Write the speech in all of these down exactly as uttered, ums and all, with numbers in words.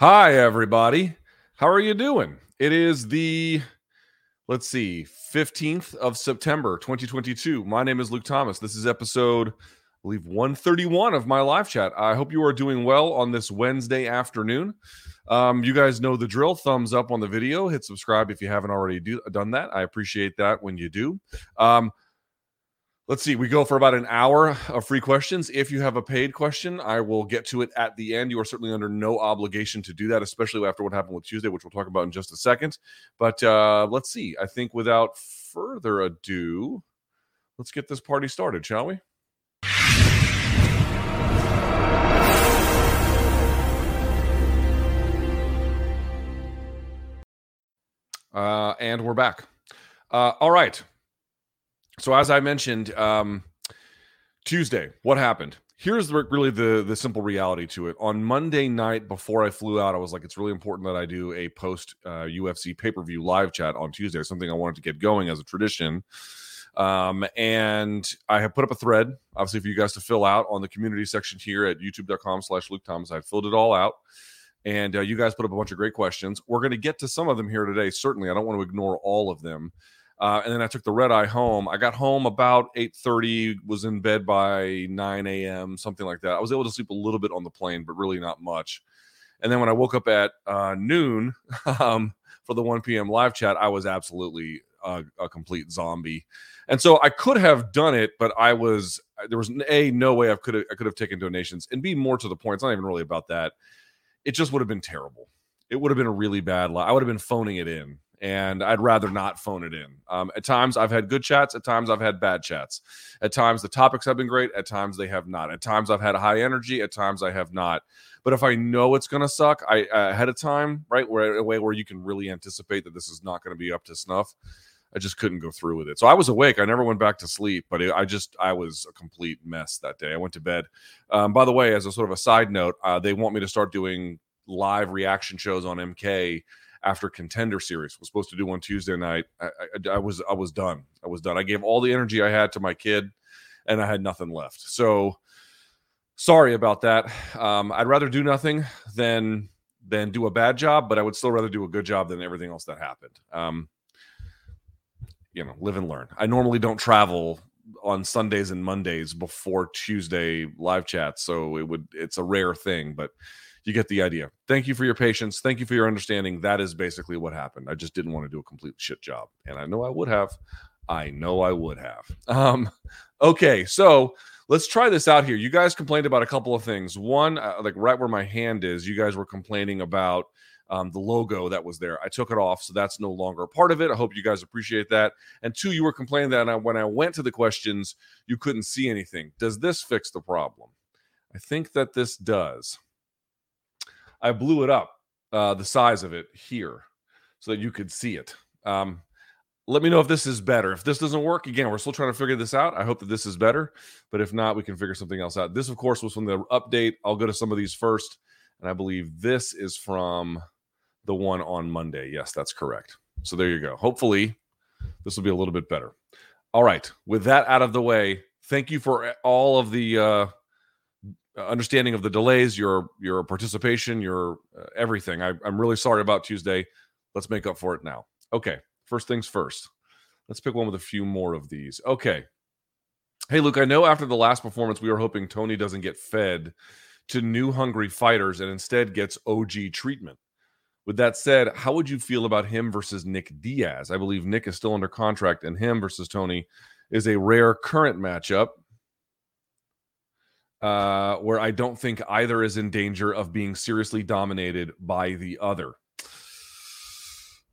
Hi, everybody. How are you doing? It is the, let's see, fifteenth of September, twenty twenty-two. My name is Luke Thomas. This is episode, I believe, one thirty-one of my live chat. I hope you are doing well on this Wednesday afternoon. Um, you guys know the drill. Thumbs up on the video. Hit subscribe if you haven't already do, done that. I appreciate that when you do. Um, Let's see, we go for about an hour of free questions. If you have a paid question, I will get to it at the end. You are certainly under no obligation to do that, especially after what happened with Tuesday, which we'll talk about in just a second. But uh, let's see. I think without further ado, let's get this party started, shall we? Uh, and we're back. Uh, all right. So as I mentioned, um, Tuesday, what happened? Here's the, really the, the simple reality to it. On Monday night before I flew out, I was like, it's really important that I do a post uh, U F C pay-per-view live chat on Tuesday, something I wanted to get going as a tradition. Um, and I have put up a thread, obviously, for you guys to fill out on the community section here at youtube.com slash Luke Thomas. I filled it all out. And uh, you guys put up a bunch of great questions. We're going to get to some of them here today. Certainly, I don't want to ignore all of them. Uh, and then I took the red eye home. I got home about eight thirty, was in bed by nine a.m., something like that. I was able to sleep a little bit on the plane, but really not much. And then when I woke up at uh, noon um, for the one p.m. live chat, I was absolutely a, a complete zombie. And so I could have done it, but I was there was A, no way I could have, I could have taken donations, and B, more to the point, it's not even really about that. It just would have been terrible. It would have been a really bad live. I would have been phoning it in. And I'd rather not phone it in. Um, at times, I've had good chats. At times, I've had bad chats. At times, the topics have been great. At times, they have not. At times, I've had high energy. At times, I have not. But if I know it's going to suck I, uh, ahead of time, right, where, a way where you can really anticipate that this is not going to be up to snuff, I just couldn't go through with it. So I was awake. I never went back to sleep. But it, I just, I was a complete mess that day. I went to bed. Um, by the way, as a sort of a side note, uh, they want me to start doing live reaction shows on M K after Contender Series. Was supposed to do one Tuesday night. I, I, I was I was done. I was done. I gave all the energy I had to my kid, and I had nothing left. So sorry about that. Um, I'd rather do nothing than than do a bad job, but I would still rather do a good job than everything else that happened. Um, you know, live and learn. I normally don't travel on Sundays and Mondays before Tuesday live chat, so it would it's a rare thing, but you get the idea. Thank you for your patience. Thank you for your understanding. That is basically what happened. I just didn't want to do a complete shit job. And I know I would have. I know I would have. Um, okay, so let's try this out here. You guys complained about a couple of things. One, uh, like right where my hand is, you guys were complaining about um, the logo that was there. I took it off, so that's no longer a part of it. I hope you guys appreciate that. And two, you were complaining that when I went to the questions, you couldn't see anything. Does this fix the problem? I think that this does. I blew it up, uh, the size of it here, so that you could see it. Um, let me know if this is better. If this doesn't work, again, we're still trying to figure this out. I hope that this is better, but if not, we can figure something else out. This, of course, was from the update. I'll go to some of these first, and I believe this is from the one on Monday. Yes, that's correct. So there you go. Hopefully, this will be a little bit better. All right. With that out of the way, thank you for all of the uh, – understanding of the delays, your your participation, your uh, everything. I, I'm really sorry about Tuesday. Let's make up for it now. Okay, first things first. Let's pick one with a few more of these. Okay. Hey, Luke, I know after the last performance, we were hoping Tony doesn't get fed to new hungry fighters and instead gets O G treatment. With that said, how would you feel about him versus Nick Diaz? I believe Nick is still under contract, and him versus Tony is a rare current matchup. Uh, where I don't think either is in danger of being seriously dominated by the other.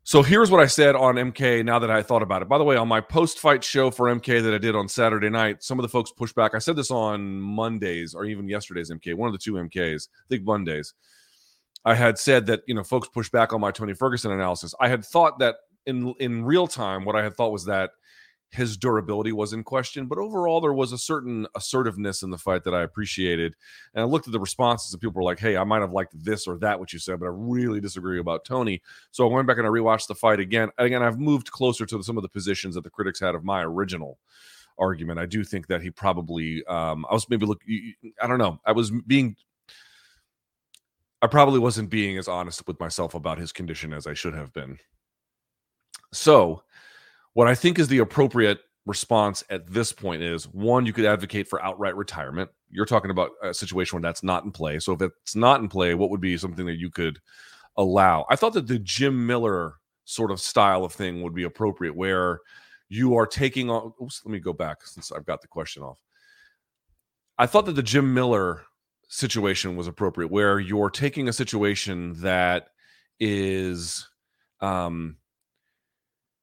So here's what I said on M K now that I thought about it. By the way, on my post-fight show for M K that I did on Saturday night, some of the folks pushed back. I said this on Mondays or even yesterday's M K, one of the two M Ks, I think Mondays. I had said that, you know, folks pushed back on my Tony Ferguson analysis. I had thought that in in real time, what I had thought was that his durability was in question, but overall there was a certain assertiveness in the fight that I appreciated. And I looked at the responses and people were like, hey, I might have liked this or that, what you said, but I really disagree about Tony. So I went back and I rewatched the fight again. And again, I've moved closer to some of the positions that the critics had of my original argument. I do think that he probably, um, I was maybe look, I don't know. I was being, I probably wasn't being as honest with myself about his condition as I should have been. So what I think is the appropriate response at this point is, one, you could advocate for outright retirement. You're talking about a situation where that's not in play. So if it's not in play, what would be something that you could allow? I thought that the Jim Miller sort of style of thing would be appropriate, where you are taking on, oops, let me go back since I've got the question off. I thought that the Jim Miller situation was appropriate, where you're taking a situation that is, um,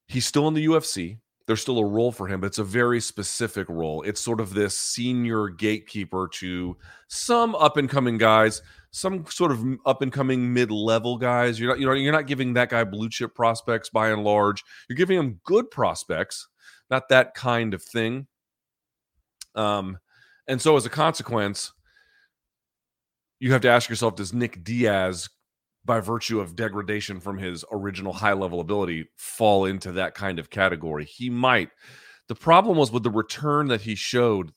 he's still in the U F C. There's still a role for him, but it's a very specific role. It's sort of this senior gatekeeper to some up-and-coming guys, some sort of up-and-coming mid-level guys. You're not, you know, you're not giving that guy blue-chip prospects by and large. You're giving him good prospects, not that kind of thing. Um, and so as a consequence, you have to ask yourself, does Nick Diaz, by virtue of degradation from his original high-level ability, fall into that kind of category? He might. The problem was with the return that he showed,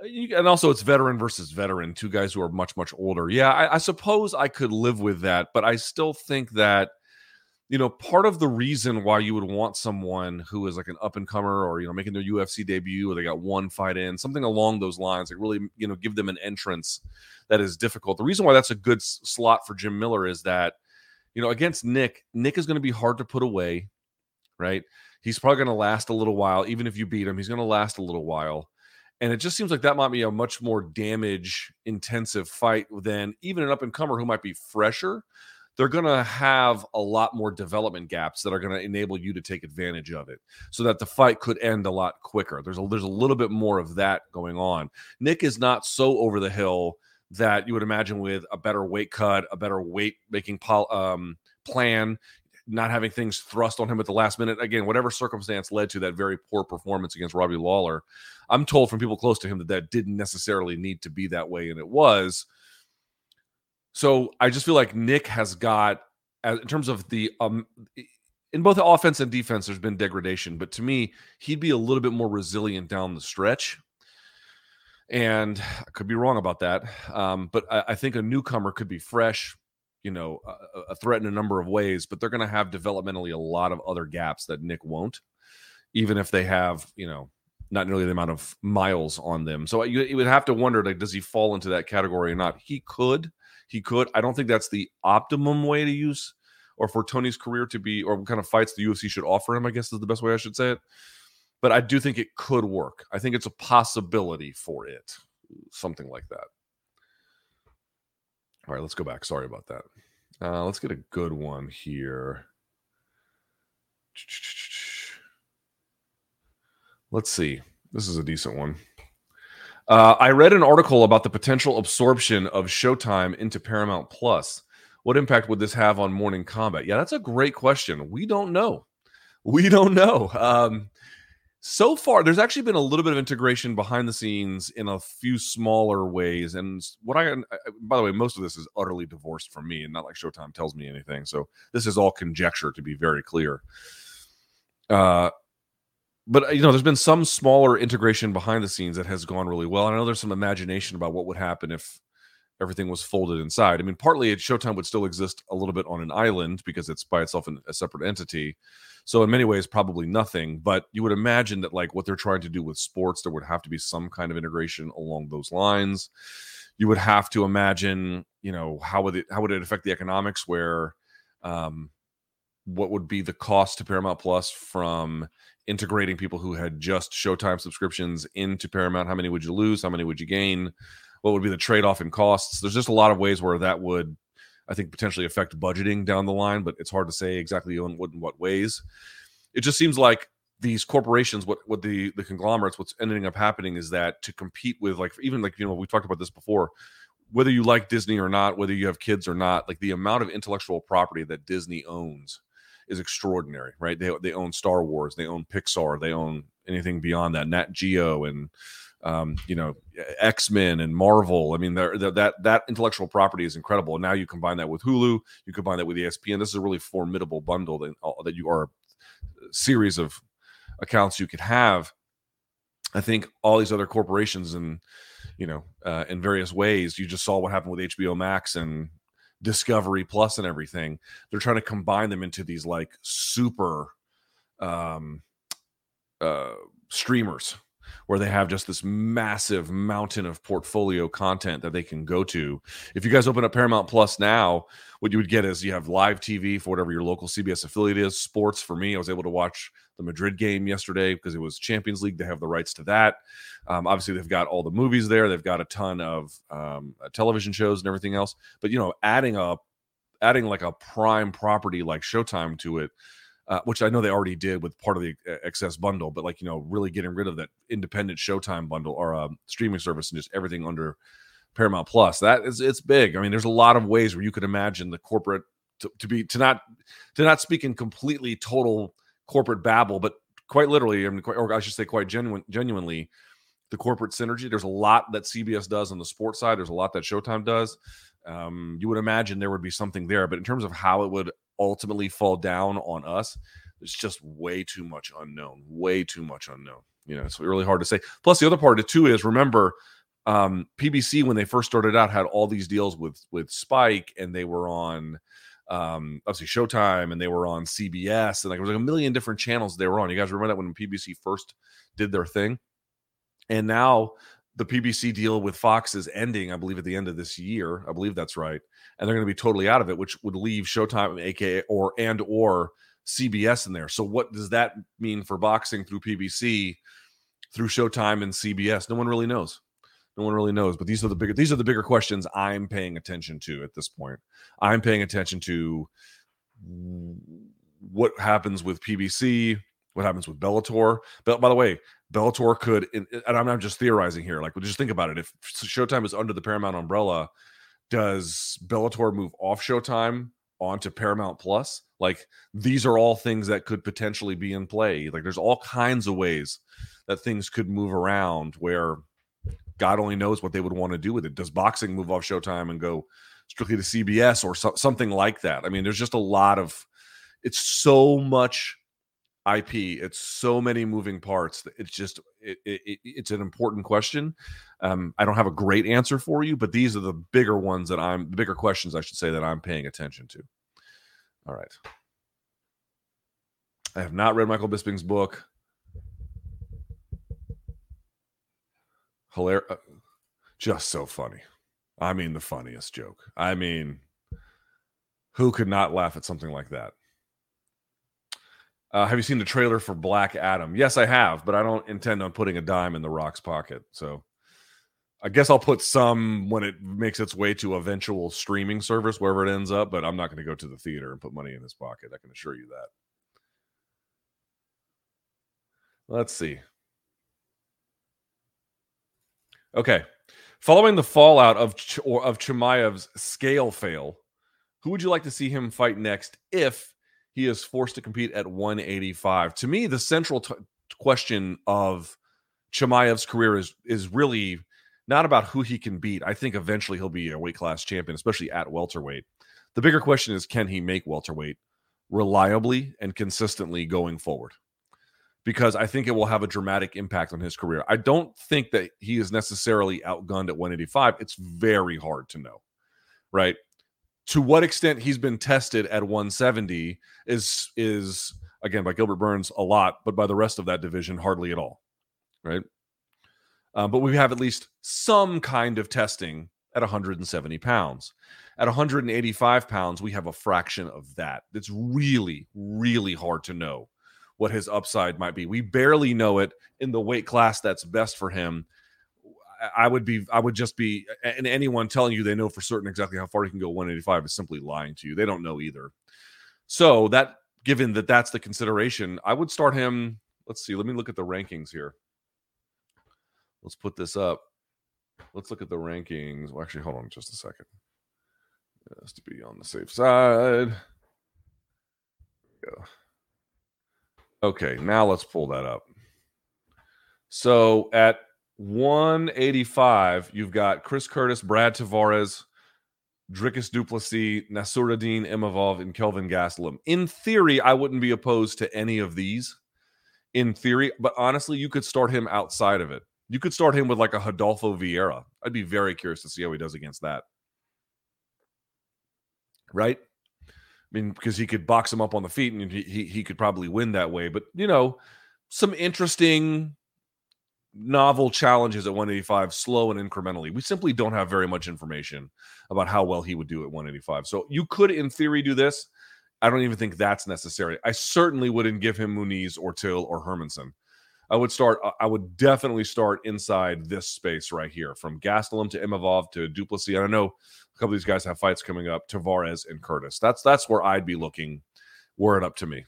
and also it's veteran versus veteran, two guys who are much, much older. Yeah, I, I suppose I could live with that, but I still think that, you know, part of the reason why you would want someone who is like an up-and-comer or, you know, making their U F C debut, or they got one fight in, something along those lines, like really, you know, give them an entrance that is difficult. The reason why that's a good s- slot for Jim Miller is that, you know, against Nick, Nick is going to be hard to put away, right? He's probably going to last a little while. Even if you beat him, he's going to last a little while. And it just seems like that might be a much more damage-intensive fight than even an up-and-comer who might be fresher. They're going to have a lot more development gaps that are going to enable you to take advantage of it, so that the fight could end a lot quicker. There's a, there's a little bit more of that going on. Nick is not so over the hill that you would imagine with a better weight cut, a better weight making pol- um, plan, not having things thrust on him at the last minute. Again, whatever circumstance led to that very poor performance against Robbie Lawler, I'm told from people close to him that that didn't necessarily need to be that way, and it was. So I just feel like Nick has got, in terms of the, um, in both offense and defense, there's been degradation. But to me, he'd be a little bit more resilient down the stretch. And I could be wrong about that. Um, but I, I think a newcomer could be fresh, you know, a, a threat in a number of ways. But they're going to have developmentally a lot of other gaps that Nick won't, even if they have, you know, not nearly the amount of miles on them. So you, you would have to wonder, like, does he fall into that category or not? He could. He could. I don't think that's the optimum way to use, or for Tony's career to be, or what kind of fights the U F C should offer him, I guess is the best way I should say it. But I do think it could work. I think it's a possibility for it. Something like that. All right, let's go back. Sorry about that. Uh, let's get a good one here. Let's see. This is a decent one. Uh, I read an article about the potential absorption of Showtime into Paramount Plus. What impact would this have on Morning Kombat? Yeah, that's a great question. We don't know. We don't know. Um, so far, there's actually been a little bit of integration behind the scenes in a few smaller ways. And what I, by the way, most of this is utterly divorced from me, and not like Showtime tells me anything. So this is all conjecture, to be very clear. Uh, But, you know, there's been some smaller integration behind the scenes that has gone really well. And I know there's some imagination about what would happen if everything was folded inside. I mean, partly Showtime would still exist a little bit on an island because it's by itself an, a separate entity. So in many ways, probably nothing. But you would imagine that, like, what they're trying to do with sports, there would have to be some kind of integration along those lines. You would have to imagine, you know, how would it, how would it affect the economics, where um, what would be the cost to Paramount Plus from integrating people who had just Showtime subscriptions into Paramount? How many would you lose? How many would you gain? What would be the trade-off in costs? There's just a lot of ways where that would, I think, potentially affect budgeting down the line, but it's hard to say exactly in what, in what ways. It just seems like these corporations, what what the, the conglomerates, what's ending up happening is that to compete with, like, even like, you know, we talked about this before, whether you like Disney or not, whether you have kids or not, like the amount of intellectual property that Disney owns is extraordinary, right? They they own Star Wars, they own Pixar, they own anything beyond that, Nat Geo and um, you know, X-Men and Marvel. I mean, they're, they're, that that intellectual property is incredible. And now you combine that with Hulu, you combine that with E S P N. This is a really formidable bundle that, that you are a series of accounts you could have. I think all these other corporations and, you know, uh, in various ways, you just saw what happened with H B O Max and Discovery Plus and everything. They're trying to combine them into these like super um, uh, streamers where they have just this massive mountain of portfolio content that they can go to. If you guys open up Paramount Plus now, what you would get is you have live T V for whatever your local C B S affiliate is. Sports for me, I was able to watch the Madrid game yesterday because it was Champions League. They have the rights to that. Um, obviously, they've got all the movies there. They've got a ton of um, television shows and everything else. But, you know, adding a, adding like a prime property like Showtime to it, Uh, which I know they already did with part of the excess bundle, but like, you know, really getting rid of that independent Showtime bundle or uh, streaming service and just everything under Paramount Plus. That is, it's big. I mean, there's a lot of ways where you could imagine the corporate to, to be to not to not speak in completely total corporate babble, but quite literally, I mean, quite, or I should say, quite genuine, genuinely, the corporate synergy. There's a lot that C B S does on the sports side. There's a lot that Showtime does. Um, you would imagine there would be something there, but in terms of how it would ultimately fall down on us, it's just way too much unknown, way too much unknown. You know, it's really hard to say. Plus, the other part of it too is, remember, um, P B C, when they first started out, had all these deals with with Spike, and they were on um, obviously Showtime, and they were on C B S, and like it was like a million different channels they were on. You guys remember that when P B C first did their thing? And now the P B C deal with Fox is ending, I believe, at the end of this year. I believe that's right. And they're going to be totally out of it, which would leave Showtime, A K A or and or C B S in there. So what does that mean for boxing through P B C, through Showtime and C B S? No one really knows. No one really knows. But these are the bigger these are the bigger questions I'm paying attention to at this point. I'm paying attention to what happens with P B C. What happens with Bellator? But by the way, Bellator could, and I'm not just theorizing here, like just think about it. If Showtime is under the Paramount umbrella, does Bellator move off Showtime onto Paramount Plus? Like, these are all things that could potentially be in play. Like, there's all kinds of ways that things could move around where God only knows what they would want to do with it. Does boxing move off Showtime and go strictly to C B S or so, something like that? I mean, there's just a lot of, it's so much I P, it's so many moving parts. It's just it, it, it's an important question. Um, I don't have a great answer for you, but these are the bigger ones that I'm the bigger questions, I should say, that I'm paying attention to. All right. I have not read Michael Bisping's book. Hilar- uh, just so funny. I mean, the funniest joke. I mean, who could not laugh at something like that? Uh, have you seen the trailer for Black Adam? Yes, I have, but I don't intend on putting a dime in The Rock's pocket. So I guess I'll put some when it makes its way to eventual streaming service, wherever it ends up, but I'm not going to go to the theater and put money in his pocket. I can assure you that. Let's see. Okay. Following the fallout of, Ch- or of Chimaev's scale fail, who would you like to see him fight next if he is forced to compete at one eighty-five? To me, the central t- question of Chimaev's career is is really not about who he can beat. I think eventually he'll be a weight class champion, especially at welterweight. The bigger question is, can he make welterweight reliably and consistently going forward? Because I think it will have a dramatic impact on his career. I don't think that he is necessarily outgunned at one eighty-five. It's very hard to know, right? To what extent he's been tested at one seventy is, is again, by Gilbert Burns a lot, but by the rest of that division, hardly at all, right? Um, but we have at least some kind of testing at one seventy pounds. At one eighty-five pounds, we have a fraction of that. It's really, really hard to know what his upside might be. We barely know it in the weight class that's best for him. I would be, I would just be, and anyone telling you they know for certain exactly how far he can go one eighty-five is simply lying to you. They don't know either. So that, given that that's the consideration, I would start him. Let's see. Let me look at the rankings here. Let's put this up. Let's look at the rankings. Well, actually, hold on just a second. Just to be on the safe side. There we go. Okay, now let's pull that up. So at one eighty-five, you've got Chris Curtis, Brad Tavares, Dricus du Plessis, Nasruddin Imavov, and Kelvin Gastelum. In theory, I wouldn't be opposed to any of these. In theory, but honestly, you could start him outside of it. You could start him with like a Rodolfo Vieira. I'd be very curious to see how he does against that. right? I mean, because he could box him up on the feet and he, he he could probably win that way. But, you know, some interesting novel challenges at one eighty-five, slow and incrementally. We simply don't have very much information about how well he would do at one eighty-five. So you could, in theory, do this. I don't even think that's necessary. I certainly wouldn't give him Muniz or Till or Hermansson. I would start. I would definitely start inside this space right here, from Gastelum to Imavov to Duplessis. And I know a couple of these guys have fights coming up, Tavares and Curtis. That's that's where I'd be looking, were it up to me.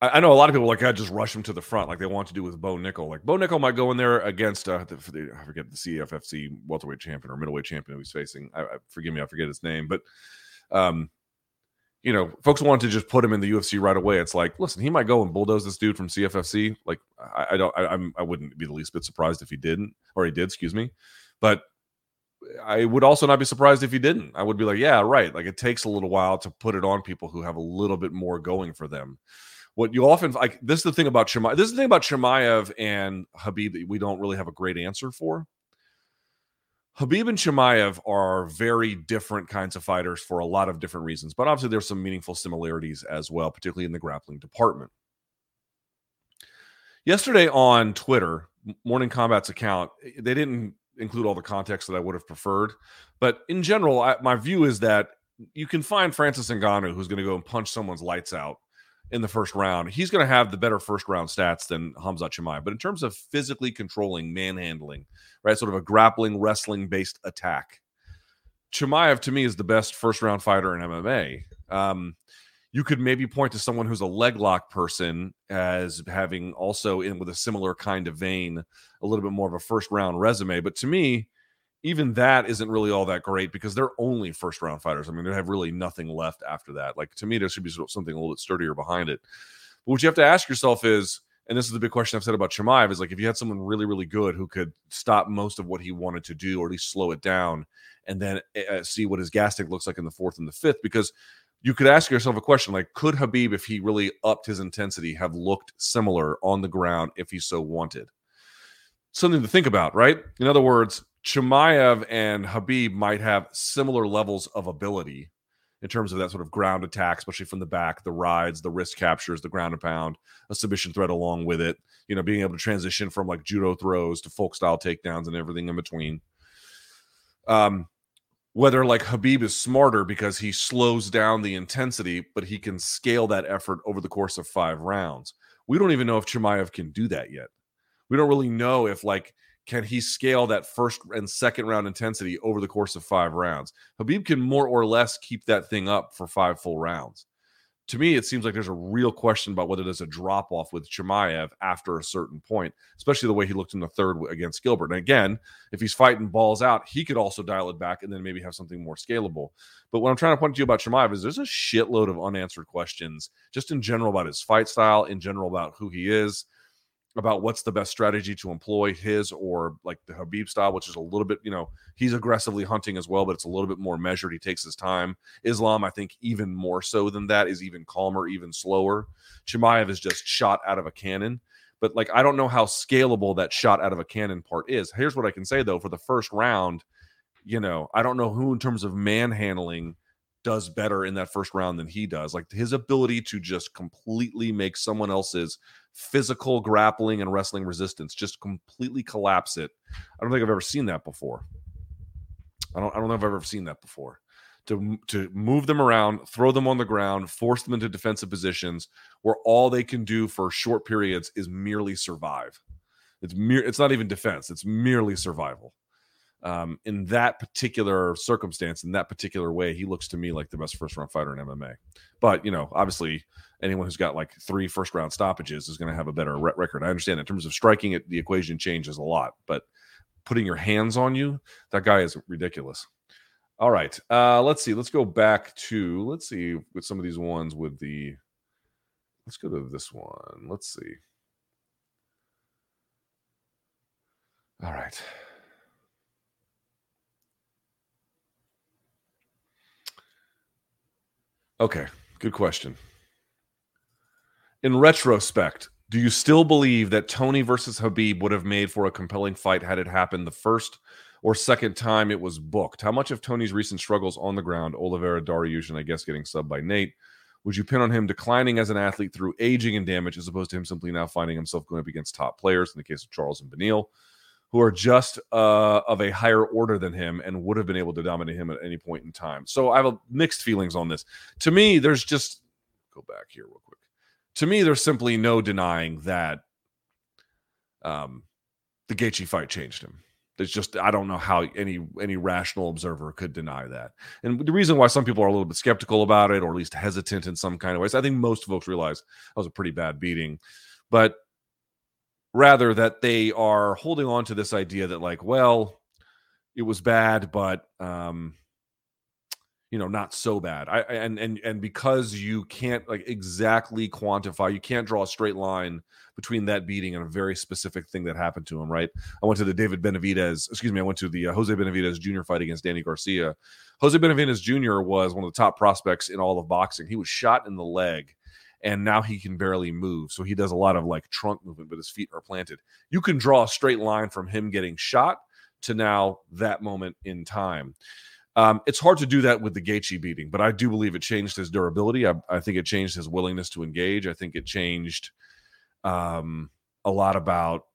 I, I know a lot of people are like, I just rush him to the front, like they want to do with Bo Nickel. Like Bo Nickel might go in there against uh, the, the, I forget the C F F C welterweight champion or middleweight champion who he's facing. I, I, forgive me, I forget his name, but. Um, you know, folks want to just put him in the U F C right away. It's like, listen, he might go and bulldoze this dude from C F F C. Like, I, I don't, I, I'm, I wouldn't be the least bit surprised if he didn't, or he did, excuse me. But I would also not be surprised if he didn't. I would be like, yeah, right. Like, it takes a little while to put it on people who have a little bit more going for them. What you often like, this is the thing about Chimaev. This is the thing about Chimaev and Khabib that we don't really have a great answer for. Khabib and Chimaev are very different kinds of fighters for a lot of different reasons, but obviously there's some meaningful similarities as well, particularly in the grappling department. Yesterday on Twitter, Morning Kombat's account, they didn't include all the context that I would have preferred, but in general, I, my view is that you can find Francis Ngannou, who's going to go and punch someone's lights out in the first round. He's going to have the better first round stats than Khamzat Chimaev. But in terms of physically controlling, manhandling, right, sort of a grappling, wrestling-based attack, Chimaev, to me, is the best first round fighter in M M A. Um, you could maybe point to someone who's a leg lock person as having also in with a similar kind of vein, a little bit more of a first round resume. But to me, even that isn't really all that great because they're only first-round fighters. I mean, they have really nothing left after that. Like, to me, there should be something a little bit sturdier behind it. But what you have to ask yourself is, and this is the big question I've said about Chimaev, is like if you had someone really, really good who could stop most of what he wanted to do or at least slow it down and then uh, see what his gas tank looks like in the fourth and the fifth, because you could ask yourself a question like, could Khabib, if he really upped his intensity, have looked similar on the ground if he so wanted? Something to think about, right? In other words, Chimaev and Khabib might have similar levels of ability in terms of that sort of ground attack, especially from the back, the rides, the wrist captures, the ground and pound, a submission threat along with it, you know, being able to transition from like judo throws to folk style takedowns and everything in between. Um, whether like Khabib is smarter because he slows down the intensity, but he can scale that effort over the course of five rounds. We don't even know if Chimaev can do that yet. We don't really know if like, can he scale that first and second round intensity over the course of five rounds? Khabib can more or less keep that thing up for five full rounds. To me, it seems like there's a real question about whether there's a drop-off with Chimaev after a certain point, especially the way he looked in the third against Gilbert. And again, if he's fighting balls out, he could also dial it back and then maybe have something more scalable. But what I'm trying to point to you about Chimaev is there's a shitload of unanswered questions just in general about his fight style, in general about who he is, about what's the best strategy to employ, his or like the Khabib style, which is a little bit, you know, he's aggressively hunting as well, but it's a little bit more measured. He takes his time. Islam, I think, even more so than that, is even calmer, even slower. Chimaev is just shot out of a cannon. But like, I don't know how scalable that shot out of a cannon part is. Here's what I can say, though, for the first round, you know, I don't know who in terms of manhandling does better in that first round than he does. Like his ability to just completely make someone else's physical grappling and wrestling resistance just completely collapse it. I don't think I've ever seen that before. I don't I don't know if I've ever seen that before. To, to move them around, throw them on the ground, force them into defensive positions where all they can do for short periods is merely survive. It's mere, it's not even defense. It's merely survival. Um, in that particular circumstance, in that particular way, he looks to me like the best first-round fighter in M M A. But, you know, obviously anyone who's got like three first-round stoppages is going to have a better re- record. I understand in terms of striking, it, the equation changes a lot. But putting your hands on you, that guy is ridiculous. All right, uh, let's see. Let's go back to, let's see, with some of these ones with the, let's go to this one. Let's see. All right. Okay, good question. In retrospect, Do you still believe that Tony versus Khabib would have made for a compelling fight had it happened the first or second time it was booked? How much of Tony's recent struggles on the ground, Oliveira, Dariush, and I guess getting subbed by Nate, would you pin on him declining as an athlete through aging and damage as opposed to him simply now finding himself going up against top players, in the case of Charles and Beneil, who are just uh, of a higher order than him and would have been able to dominate him at any point in time? So I have a mixed feelings on this. To me, there's just... Go back here real quick. To me, there's simply no denying that um, the Gaethje fight changed him. There's just, I don't know how any any rational observer could deny that. And the reason why some people are a little bit skeptical about it, or at least hesitant in some kind of ways, I think most folks realize that was a pretty bad beating. But rather that they are holding on to this idea that, like, well, it was bad, but... Um, you know, not so bad. I and and and because you can't like exactly quantify, you can't draw a straight line between that beating and a very specific thing that happened to him, right? I went to the David Benavidez, excuse me, I went to the uh, Jose Benavidez Junior fight against Danny Garcia. Jose Benavidez Junior was one of the top prospects in all of boxing. He was shot in the leg, and now he can barely move. So he does a lot of like trunk movement, but his feet are planted. You can draw a straight line from him getting shot to now that moment in time. Um, it's hard to do that with the Gaethje beating, but I do believe it changed his durability. I, I think it changed his willingness to engage. I think it changed um, a lot about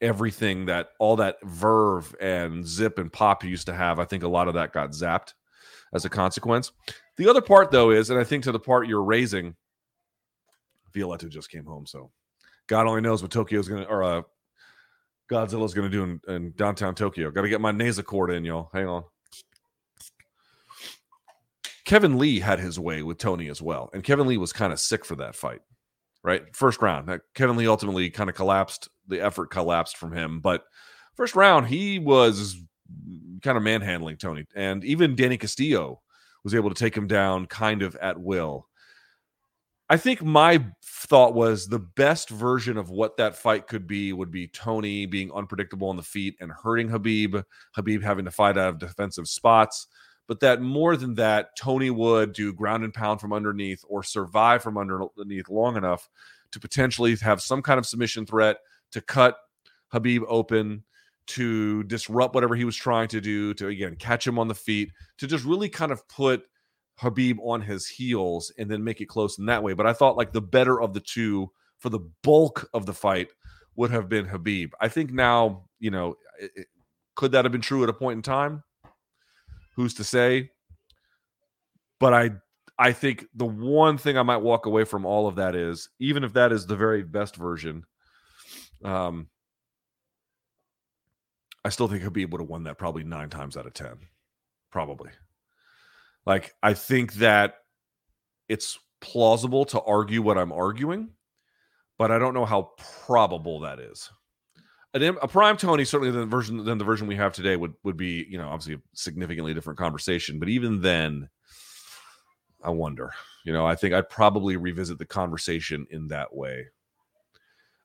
everything that all that verve and zip and pop he used to have. I think a lot of that got zapped as a consequence. The other part, though, is, and I think to the part you're raising, Violetta just came home, so God only knows what Tokyo's going to, or uh, Godzilla's going to do in, in downtown Tokyo. Got to get my Nasacort in, y'all. Hang on. Kevin Lee had his way with Tony as well. And Kevin Lee was kind of sick for that fight, right? First round. Now, Kevin Lee ultimately kind of collapsed. The effort collapsed from him. But first round, he was kind of manhandling Tony. And even Danny Castillo was able to take him down kind of at will. I think my thought was the best version of what that fight could be would be Tony being unpredictable on the feet and hurting Khabib, Khabib having to fight out of defensive spots. But that more than that, Tony would do ground and pound from underneath or survive from underneath long enough to potentially have some kind of submission threat, to cut Khabib open, to disrupt whatever he was trying to do, to, again, catch him on the feet, to just really kind of put Khabib on his heels and then make it close in that way. But I thought like the better of the two for the bulk of the fight would have been Khabib. I think now, you know, it, it, could that have been true at a point in time? Who's to say? But I I think the one thing I might walk away from all of that is, even if that is the very best version, um, I still think Khabib would have won that probably nine times out of ten. Probably. Like, I think that it's plausible to argue what I'm arguing, but I don't know how probable that is. A prime Tony, certainly the version than the version we have today, would would be, you know, obviously a significantly different conversation. But even then, I wonder. You know, I think I'd probably revisit the conversation in that way.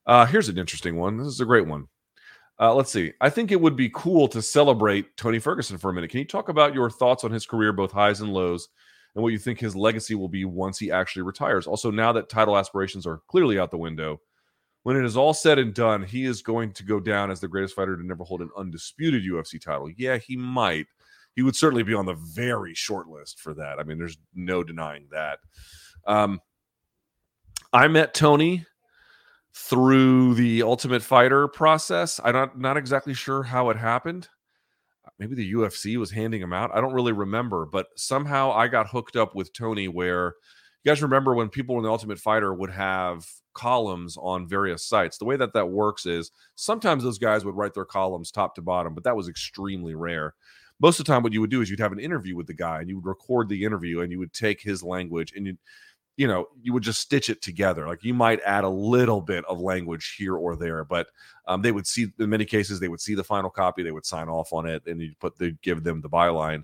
Uh, here's an interesting one. This is a great one. Uh, let's see. I think it would be cool to celebrate Tony Ferguson for a minute. Can you talk about your thoughts on his career, both highs and lows, and what you think his legacy will be once he actually retires? Also, now that title aspirations are clearly out the window, when it is all said and done, he is going to go down as the greatest fighter to never hold an undisputed U F C title. Yeah, he might. He would certainly be on the very short list for that. I mean, there's no denying that. Um, I met Tony through the Ultimate Fighter process. I'm not, not exactly sure how it happened. Maybe the U F C was handing him out. I don't really remember, but somehow I got hooked up with Tony where... You guys remember when people in the Ultimate Fighter would have columns on various sites? The way that that works is sometimes those guys would write their columns top to bottom, but that was extremely rare. Most of the time what you would do is you'd have an interview with the guy and you would record the interview and you would take his language and, you you know, you would just stitch it together. Like, you might add a little bit of language here or there, but um, they would see, in many cases, they would see the final copy. They would sign off on it and you'd put, they'd give them the byline.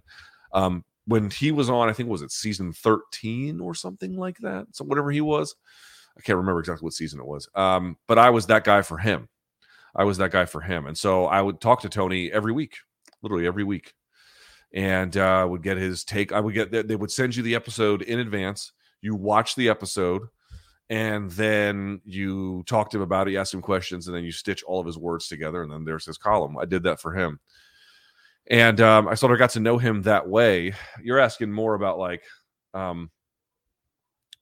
Um, When he was on, I think, was it season thirteen or something like that? So whatever he was, I can't remember exactly what season it was. Um, but I was that guy for him. I was that guy for him. And so I would talk to Tony every week, literally every week. And I uh, would get his take. I would get, they would send you the episode in advance. You watch the episode. And then you talk to him about it, you ask him questions, and then you stitch all of his words together, and then there's his column. I did that for him. And um, I sort of got to know him that way. You're asking more about, like, um,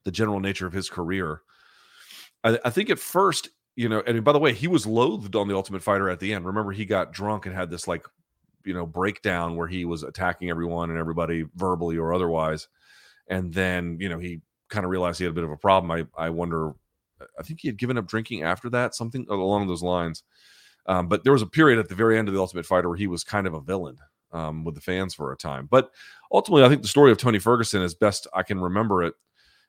the general nature of his career. I, I think at first, you know, and by the way, he was loathed on The Ultimate Fighter at the end. Remember, he got drunk and had this, like, you know, breakdown where he was attacking everyone and everybody verbally or otherwise. And then, you know, he kind of realized he had a bit of a problem. I I wonder, I think he had given up drinking after that, something along those lines. Um, but there was a period at the very end of The Ultimate Fighter where he was kind of a villain um, with the fans for a time. But ultimately, I think the story of Tony Ferguson, as best I can remember it,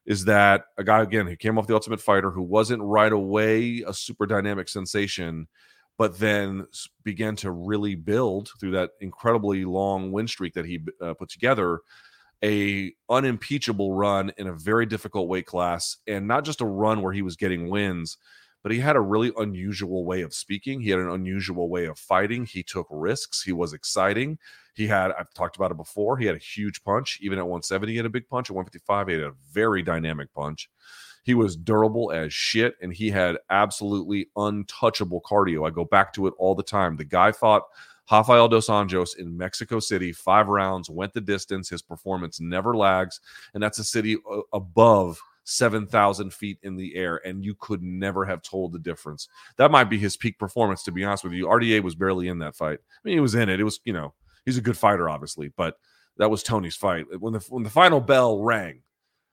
is that a guy, again, who came off The Ultimate Fighter, who wasn't right away a super dynamic sensation, but then began to really build through that incredibly long win streak that he uh, put together, a unimpeachable run in a very difficult weight class, and not just a run where he was getting wins, but he had a really unusual way of speaking. He had an unusual way of fighting. He took risks. He was exciting. He had, I've talked about it before, he had a huge punch. Even at one seventy, he had a big punch. At one fifty-five, he had a very dynamic punch. He was durable as shit, and he had absolutely untouchable cardio. I go back to it all the time. The guy fought Rafael Dos Anjos in Mexico City, five rounds, went the distance. His performance never lags, and that's a city above seven thousand feet in the air, and you could never have told the difference. That might be his peak performance, to be honest with you. R D A was barely in that fight. I mean, he was in it. It was, you know, he's a good fighter, obviously, but that was Tony's fight. When the when the final bell rang,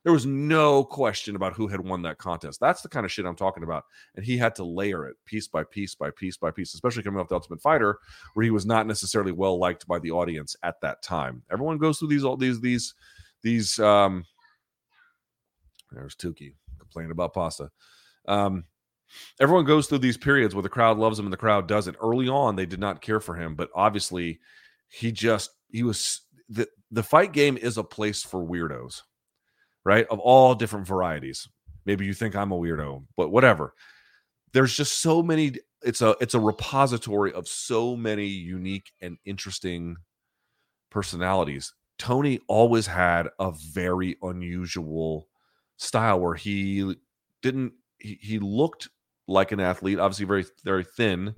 there was no question about who had won that contest. That's the kind of shit I'm talking about. And he had to layer it piece by piece by piece by piece, especially coming off The Ultimate Fighter, where he was not necessarily well liked by the audience at that time. Everyone goes through these all these these these um there's Tukey complaining about pasta. Um everyone goes through these periods where the crowd loves him and the crowd doesn't. Early on, they did not care for him, but obviously he just he was the the fight game is a place for weirdos. Right? Of all different varieties. Maybe you think I'm a weirdo, but whatever. There's just so many. It's a it's a repository of so many unique and interesting personalities. Tony always had a very unusual style where he didn't he, he looked like an athlete, obviously very, very thin,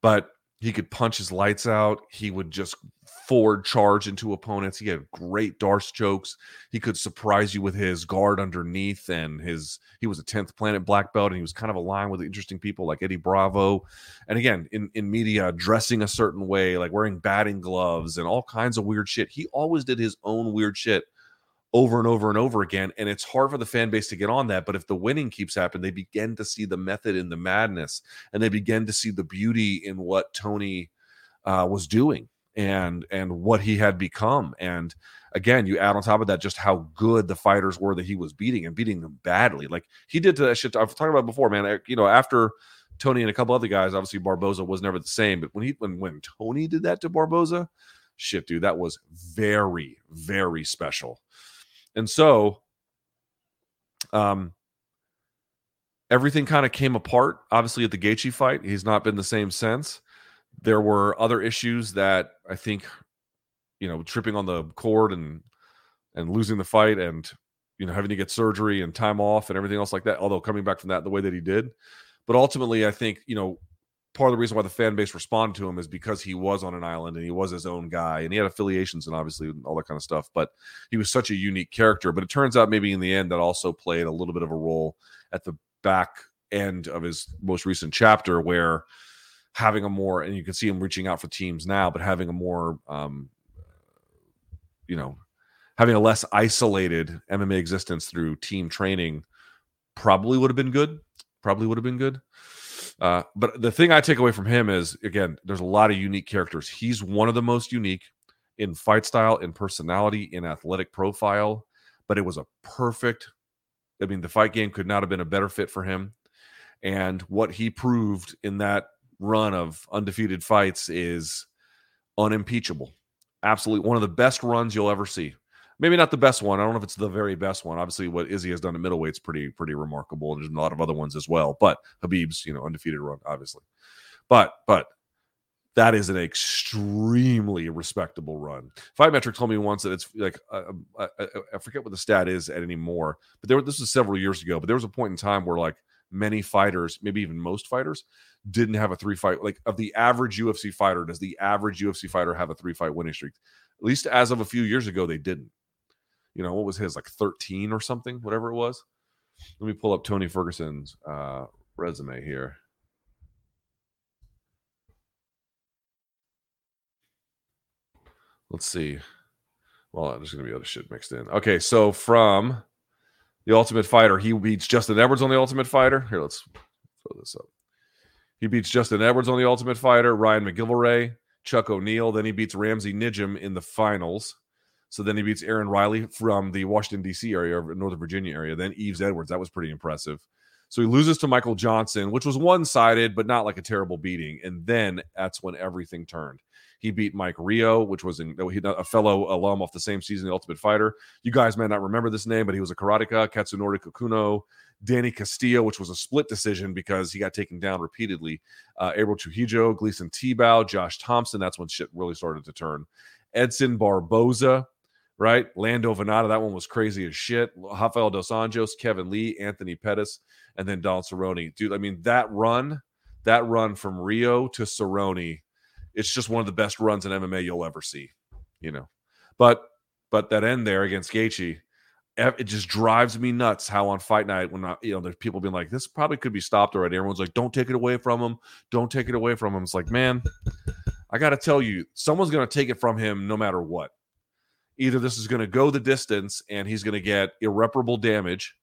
but he could punch his lights out. He would just forward charge into opponents. He had great Darce chokes. He could surprise you with his guard underneath, and his he was a tenth Planet black belt, and he was kind of aligned with interesting people like Eddie Bravo. And again, in, in media, dressing a certain way, like wearing batting gloves and all kinds of weird shit. He always did his own weird shit over and over and over again, and it's hard for the fan base to get on that. But if the winning keeps happening, they begin to see the method in the madness, and they begin to see the beauty in what Tony uh, was doing and and what he had become. And again, you add on top of that just how good the fighters were that he was beating, and beating them badly. Like he did to that shit I've talked about before, man. I, you know, after Tony and a couple other guys, obviously Barboza was never the same. But when he when when Tony did that to Barboza, shit, dude, that was very, very special. And so um, everything kind of came apart, obviously, at the Gaethje fight. He's not been the same since. There were other issues that I think, you know, tripping on the cord and and losing the fight and, you know, having to get surgery and time off and everything else like that, although coming back from that the way that he did. But ultimately, I think, you know, part of the reason why the fan base responded to him is because he was on an island and he was his own guy, and he had affiliations and obviously all that kind of stuff, but he was such a unique character. But it turns out maybe in the end that also played a little bit of a role at the back end of his most recent chapter, where having a more, and you can see him reaching out for teams now, but having a more, um, you know, having a less isolated M M A existence through team training probably would have been good. Probably would have been good. Uh, but the thing I take away from him is, again, there's a lot of unique characters. He's one of the most unique in fight style, in personality, in athletic profile. But it was a perfect, I mean, the fight game could not have been a better fit for him. And what he proved in that run of undefeated fights is unimpeachable. Absolutely one of the best runs you'll ever see. Maybe not the best one. I don't know if it's the very best one. Obviously, what Izzy has done at middleweight is pretty, pretty remarkable. There's a lot of other ones as well. But Khabib's, you know, undefeated run, obviously. But, but that is an extremely respectable run. Fightometric told me once that it's like, uh, I, I forget what the stat is at anymore, but there, this was several years ago, but there was a point in time where like many fighters, maybe even most fighters, didn't have a three fight, like of the average U F C fighter, does the average U F C fighter have a three fight winning streak? At least as of a few years ago, they didn't. You know, what was his, like thirteen or something, whatever it was? Let me pull up Tony Ferguson's uh, resume here. Let's see. Well, there's going to be other shit mixed in. Okay, so from The Ultimate Fighter, he beats Justin Edwards on The Ultimate Fighter. Here, let's throw this up. He beats Justin Edwards on The Ultimate Fighter, Ryan McGillivray, Chuck O'Neill. Then he beats Ramsey Nijum in the finals. So then he beats Aaron Riley from the Washington, D C area, or Northern Virginia area. Then Eves Edwards. That was pretty impressive. So he loses to Michael Johnson, which was one-sided, but not like a terrible beating. And then that's when everything turned. He beat Mike Rio, which was in, a fellow alum off the same season, The Ultimate Fighter. You guys may not remember this name, but he was a karateka, Katsunori Kokuno, Danny Castillo, which was a split decision because he got taken down repeatedly. Uh, April Trujillo, Gleason Tebow, Josh Thompson. That's when shit really started to turn. Edson Barboza, right? Lando Venata. That one was crazy as shit. Rafael Dos Anjos, Kevin Lee, Anthony Pettis, and then Don Cerrone. Dude, I mean, that run, that run from Rio to Cerrone, it's just one of the best runs in M M A you'll ever see, you know. But but that end there against Gaethje, it just drives me nuts how on fight night when I, you know, there's people being like, this probably could be stopped already. Everyone's like, don't take it away from him. Don't take it away from him. It's like, man, I got to tell you, someone's going to take it from him no matter what. Either this is going to go the distance and he's going to get irreparable damage,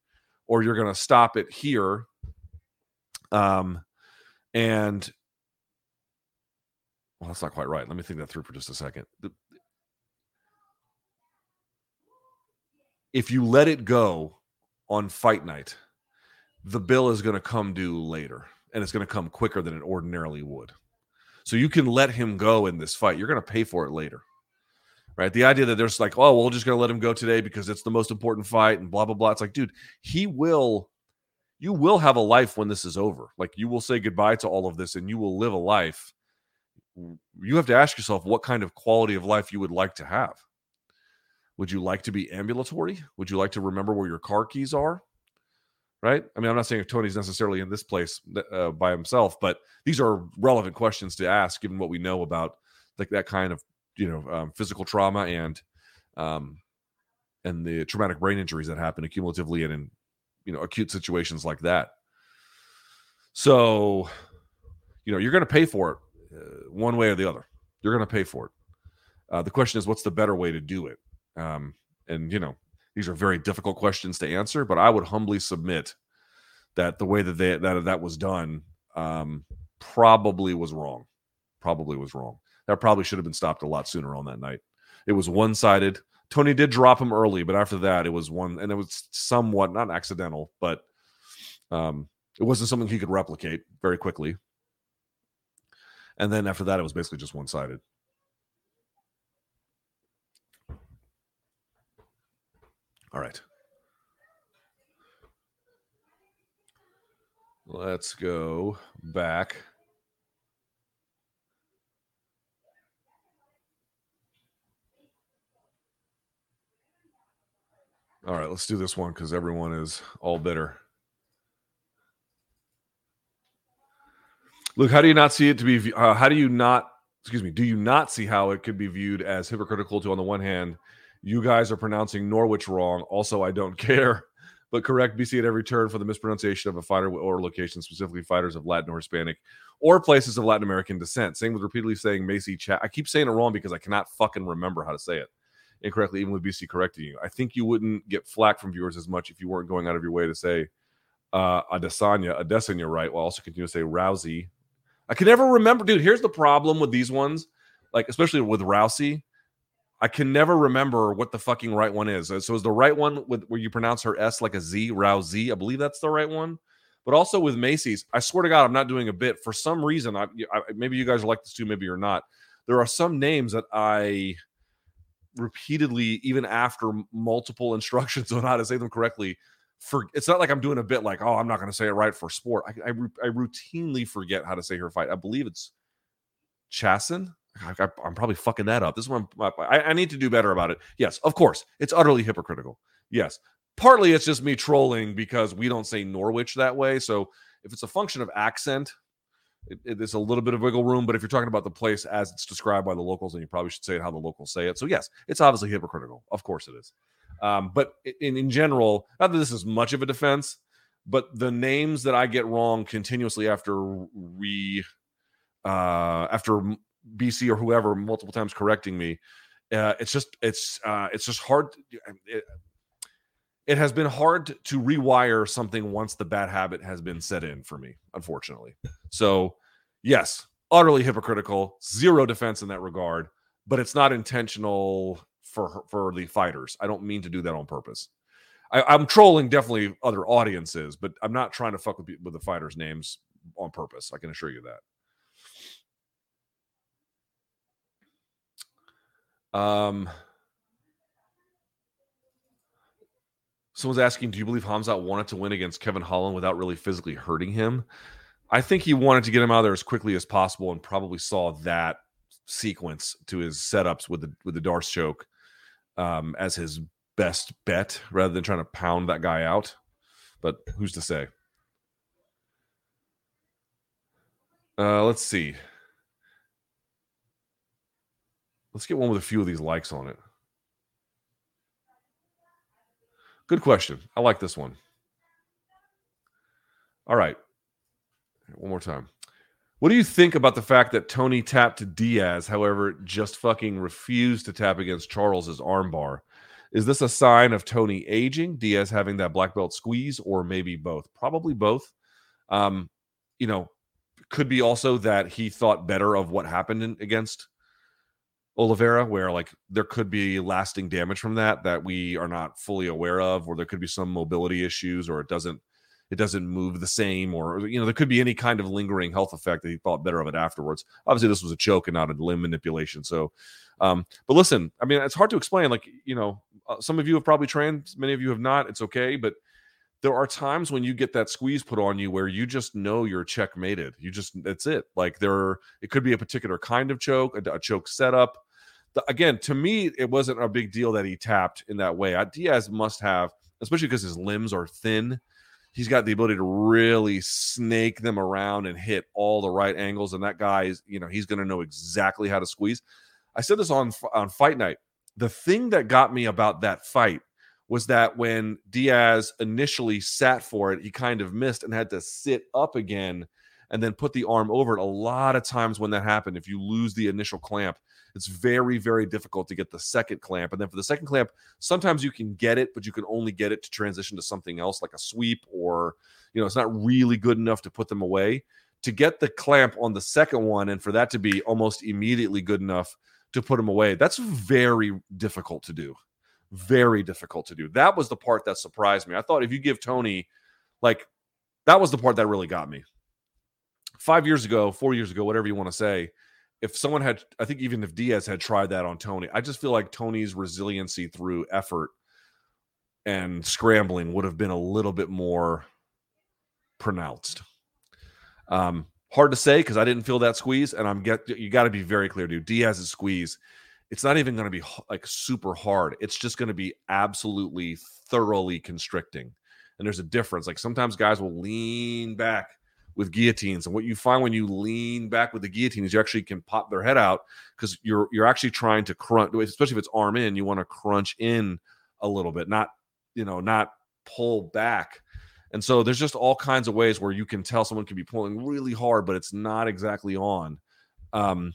or you're going to stop it here. Um, and Well, that's not quite right. Let me think that through for just a second. If you let it go on fight night, the bill is going to come due later, and it's going to come quicker than it ordinarily would. So you can let him go in this fight. You're going to pay for it later, right? The idea that there's like, oh, well, we're just going to let him go today because it's the most important fight and blah, blah, blah. It's like, dude, he will, you will have a life when this is over. Like, you will say goodbye to all of this and you will live a life. You have to ask yourself what kind of quality of life you would like to have. Would you like to be ambulatory? Would you like to remember where your car keys are? Right? I mean, I'm not saying if Tony's necessarily in this place uh, by himself, but these are relevant questions to ask given what we know about like that kind of, you know, um, physical trauma and um, and the traumatic brain injuries that happen accumulatively and in, you know, acute situations like that. So, you know, you're going to pay for it. Uh, one way or the other, you're going to pay for it. Uh, the question is, what's the better way to do it? Um, and, you know, these are very difficult questions to answer, but I would humbly submit that the way that they, that, that was done um, probably was wrong. Probably was wrong. That probably should have been stopped a lot sooner on that night. It was one-sided. Tony did drop him early, but after that, it was one, and it was somewhat, not accidental, but um, it wasn't something he could replicate very quickly. And then after that, it was basically just one-sided. All right. Let's go back. All right, let's do this one because everyone is all bitter. Luke, how do you not see it to be, uh, how do you not, excuse me, do you not see how it could be viewed as hypocritical to, on the one hand, you guys are pronouncing Norwich wrong, also I don't care, but correct B C at every turn for the mispronunciation of a fighter or location, specifically fighters of Latin or Hispanic, or places of Latin American descent. Same with repeatedly saying Macy Chat. I keep saying it wrong because I cannot fucking remember how to say it incorrectly, even with B C correcting you. I think you wouldn't get flack from viewers as much if you weren't going out of your way to say uh, Adesanya, Adesanya, right, while also continue to say Rousey. I can never remember, dude, here's the problem with these ones, like especially with Rousey. I can never remember what the fucking right one is. So is the right one with where you pronounce her S like a Z, Rousey? I believe that's the right one. But also with Macy's, I swear to God, I'm not doing a bit. For some reason, I, I maybe you guys are like this too, maybe you're not. There are some names that I repeatedly, even after multiple instructions on how to say them correctly, For, it's not like I'm doing a bit like, oh, I'm not going to say it right for sport. I, I I routinely forget how to say her fight. I believe it's Chasson. I, I'm probably fucking that up. This one, I, I need to do better about it. Yes, of course, it's utterly hypocritical. Yes, partly it's just me trolling because we don't say Norwich that way. So if it's a function of accent, it, it, it's a little bit of wiggle room. But if you're talking about the place as it's described by the locals, then you probably should say it how the locals say it. So yes, it's obviously hypocritical. Of course it is. Um, but in, in general, not that this is much of a defense, but the names that I get wrong continuously after we, uh, after B C or whoever multiple times correcting me, uh, it's just it's uh, it's just hard. It, it has been hard to rewire something once the bad habit has been set in for me, unfortunately. So yes, utterly hypocritical, zero defense in that regard. But it's not intentional for for the fighters. I don't mean to do that on purpose. I, I'm trolling definitely other audiences, but I'm not trying to fuck with, with the fighters' names on purpose. I can assure you that. Um, someone's asking, do you believe Khamzat wanted to win against Kevin Holland without really physically hurting him? I think he wanted to get him out of there as quickly as possible and probably saw that sequence to his setups with the with the Darce choke um, as his best bet rather than trying to pound that guy out. But who's to say? Uh, let's see. Let's get one with a few of these likes on it. Good question. I like this one. All right. One more time. What do you think about the fact that Tony tapped Diaz, however, just fucking refused to tap against Charles's armbar? Is this a sign of Tony aging, Diaz having that black belt squeeze, or maybe both? Probably both. Um, you know, could be also that he thought better of what happened in, against Oliveira, where like there could be lasting damage from that that we are not fully aware of, or there could be some mobility issues, or it doesn't it doesn't move the same, or you know there could be any kind of lingering health effect that he thought better of it afterwards. Obviously, this was a choke and not a limb manipulation. So, um, but listen, I mean, it's hard to explain. Like you know, uh, some of you have probably trained, many of you have not. It's okay, but there are times when you get that squeeze put on you where you just know you're checkmated. You just, that's it. Like there, are, it could be a particular kind of choke, a, a choke setup. The, again, to me, it wasn't a big deal that he tapped in that way. I, Diaz must have, especially because his limbs are thin, he's got the ability to really snake them around and hit all the right angles. And that guy is, you know, he's going to know exactly how to squeeze. I said this on, on Fight Night. The thing that got me about that fight was that when Diaz initially sat for it, he kind of missed and had to sit up again and then put the arm over it. A lot of times when that happened, if you lose the initial clamp, it's very, very difficult to get the second clamp. And then for the second clamp, sometimes you can get it, but you can only get it to transition to something else like a sweep or, you know, it's not really good enough to put them away. To get the clamp on the second one and for that to be almost immediately good enough to put them away, that's very difficult to do. Very difficult to do. That was the part that surprised me. I thought if you give Tony, like, that was the part that really got me. Five years ago, four years ago, whatever you want to say, if someone had, I think even if Diaz had tried that on Tony, I just feel like Tony's resiliency through effort and scrambling would have been a little bit more pronounced. Um, hard to say because I didn't feel that squeeze, and I'm get you got to be very clear, dude. Diaz's squeeze, it's not even going to be like super hard. It's just going to be absolutely thoroughly constricting. And there's a difference. Like sometimes guys will lean back with guillotines. And what you find when you lean back with the guillotine is you actually can pop their head out because you're, you're actually trying to crunch, especially if it's arm in, you want to crunch in a little bit, not, you know, not pull back. And so there's just all kinds of ways where you can tell someone can be pulling really hard, but it's not exactly on. Um,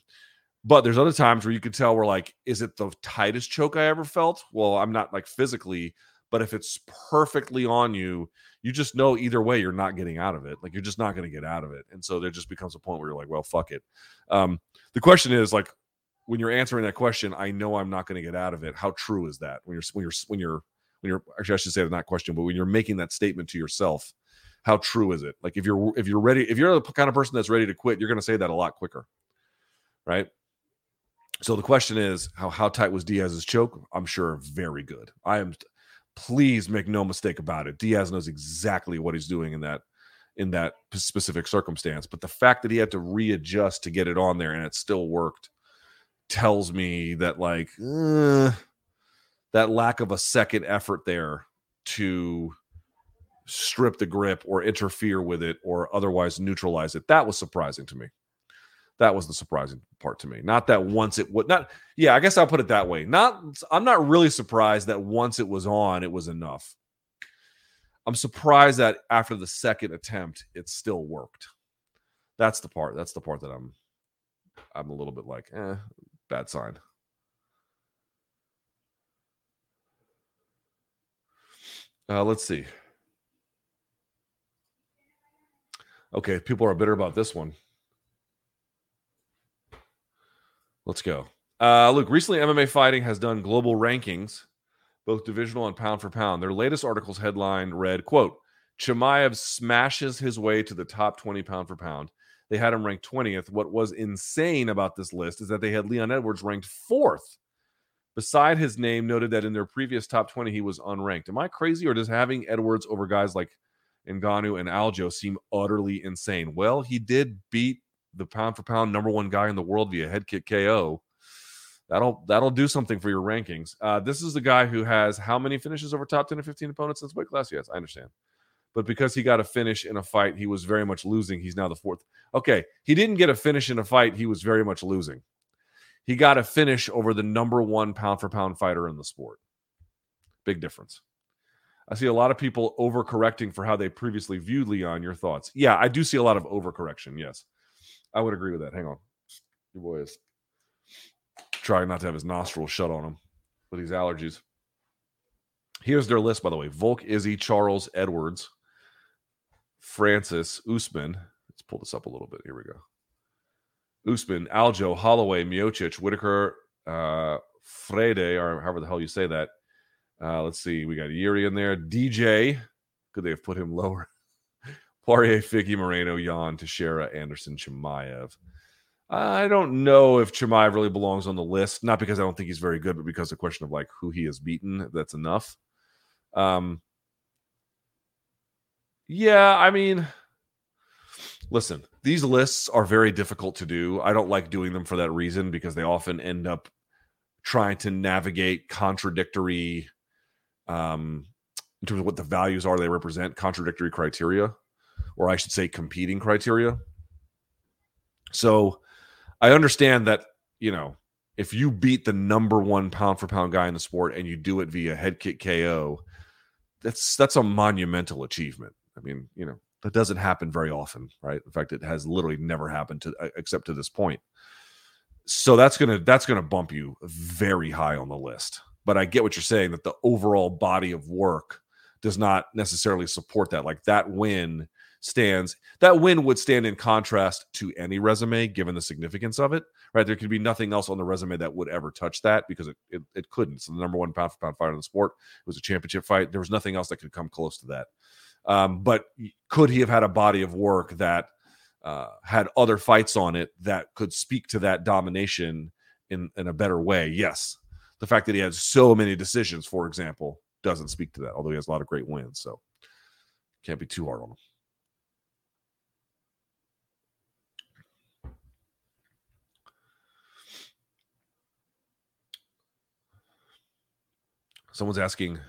But there's other times where you could tell where like, is it the tightest choke I ever felt? Well, I'm not like physically, but if it's perfectly on you, you just know either way you're not getting out of it. Like you're just not going to get out of it. And so there just becomes a point where you're like, well, fuck it. Um, the question is like, when you're answering that question, I know I'm not going to get out of it. How true is that? When you're, when you're, when you're, when you're, actually I should say that not question, but when you're making that statement to yourself, how true is it? Like if you're, if you're ready, if you're the kind of person that's ready to quit, you're going to say that a lot quicker. Right? So the question is, how how tight was Diaz's choke? I'm sure very good. I am. Please make no mistake about it. Diaz knows exactly what he's doing in that in that specific circumstance. But the fact that he had to readjust to get it on there and it still worked tells me that, like, uh, that lack of a second effort there to strip the grip or interfere with it or otherwise neutralize it, that was surprising to me. That was the surprising part to me. Not that once it would not. Yeah, I guess I'll put it that way. Not, I'm not really surprised that once it was on, it was enough. I'm surprised that after the second attempt, it still worked. That's the part. That's the part that I'm, I'm a little bit like, eh, bad sign. Uh, let's see. Okay, people are bitter about this one. Let's go. Uh, Luke, recently M M A Fighting has done global rankings, both divisional and pound for pound. Their latest article's headline read, quote, Chimaev smashes his way to the top twenty pound for pound. They had him ranked twentieth. What was insane about this list is that they had Leon Edwards ranked fourth. Beside his name, noted that in their previous top twenty, he was unranked. Am I crazy, or does having Edwards over guys like Ngannou and Aljo seem utterly insane? Well, he did beat the pound-for-pound number one guy in the world via head kick K O. That'll that'll do something for your rankings. Uh, this is the guy who has how many finishes over top ten to fifteen opponents since weight class? Yes, I understand. But because he got a finish in a fight he was very much losing, he's now the fourth. Okay, he didn't get a finish in a fight he was very much losing. He got a finish over the number one pound-for-pound fighter in the sport. Big difference. I see a lot of people overcorrecting for how they previously viewed Leon. Your thoughts? Yeah, I do see a lot of overcorrection, yes. I would agree with that. Hang on. Your boy is trying not to have his nostrils shut on him with these allergies. Here's their list, by the way. Volk, Izzy, Charles, Edwards, Francis, Usman. Let's pull this up a little bit. Here we go. Usman, Aljo, Holloway, Miocic, Whitaker, uh, Frede, or however the hell you say that. Uh, let's see. We got Yuri in there. D J. Could they have put him lower? Poirier, Figgy, Moreno, Yan, Teixeira, Anderson, Chimaev. I don't know if Chimaev really belongs on the list. Not because I don't think he's very good, but because the question of like who he has beaten, that's enough. Um, yeah, I mean, listen, these lists are very difficult to do. I don't like doing them for that reason, because they often end up trying to navigate contradictory, um, in terms of what the values are they represent, contradictory criteria. Or I should say competing criteria. So I understand that, you know, if you beat the number one pound for pound guy in the sport and you do it via head kick K O, that's that's a monumental achievement. I mean, you know, that doesn't happen very often, right? In fact, it has literally never happened to except to this point. So that's gonna that's gonna bump you very high on the list. But I get what you're saying, that the overall body of work does not necessarily support that. Like that win stands, that win would stand in contrast to any resume given the significance of it, right? There could be nothing else on the resume that would ever touch that, because it it, it couldn't. It's the number one pound for pound fighter in the sport. It was a championship fight. There was nothing else that could come close to that. Um, but could he have had a body of work that uh, had other fights on it that could speak to that domination in, in a better way? Yes. The fact that he had so many decisions, for example, doesn't speak to that, although he has a lot of great wins. So can't be too hard on him. Someone's asking,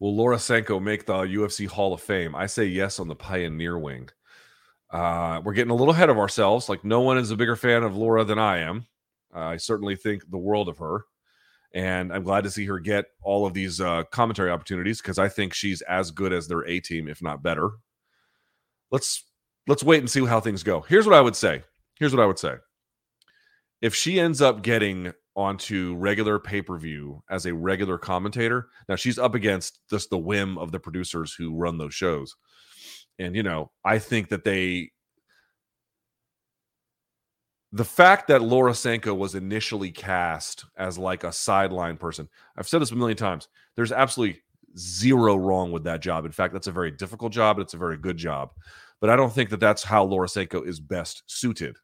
will Laura Sanko make the U F C Hall of Fame? I say yes on the Pioneer Wing. Uh, we're getting a little ahead of ourselves. Like, no one is a bigger fan of Laura than I am. Uh, I certainly think the world of her. And I'm glad to see her get all of these uh, commentary opportunities, because I think she's as good as their A-team, if not better. Let's let's wait and see how things go. Here's what I would say. Here's what I would say. If she ends up getting onto regular pay-per-view as a regular commentator. Now, she's up against just the whim of the producers who run those shows. And, you know, I think that they... The fact that Laura Sanko was initially cast as like a sideline person, I've said this a million times, there's absolutely zero wrong with that job. In fact, that's a very difficult job, and it's a very good job. But I don't think that that's how Laura Sanko is best suited.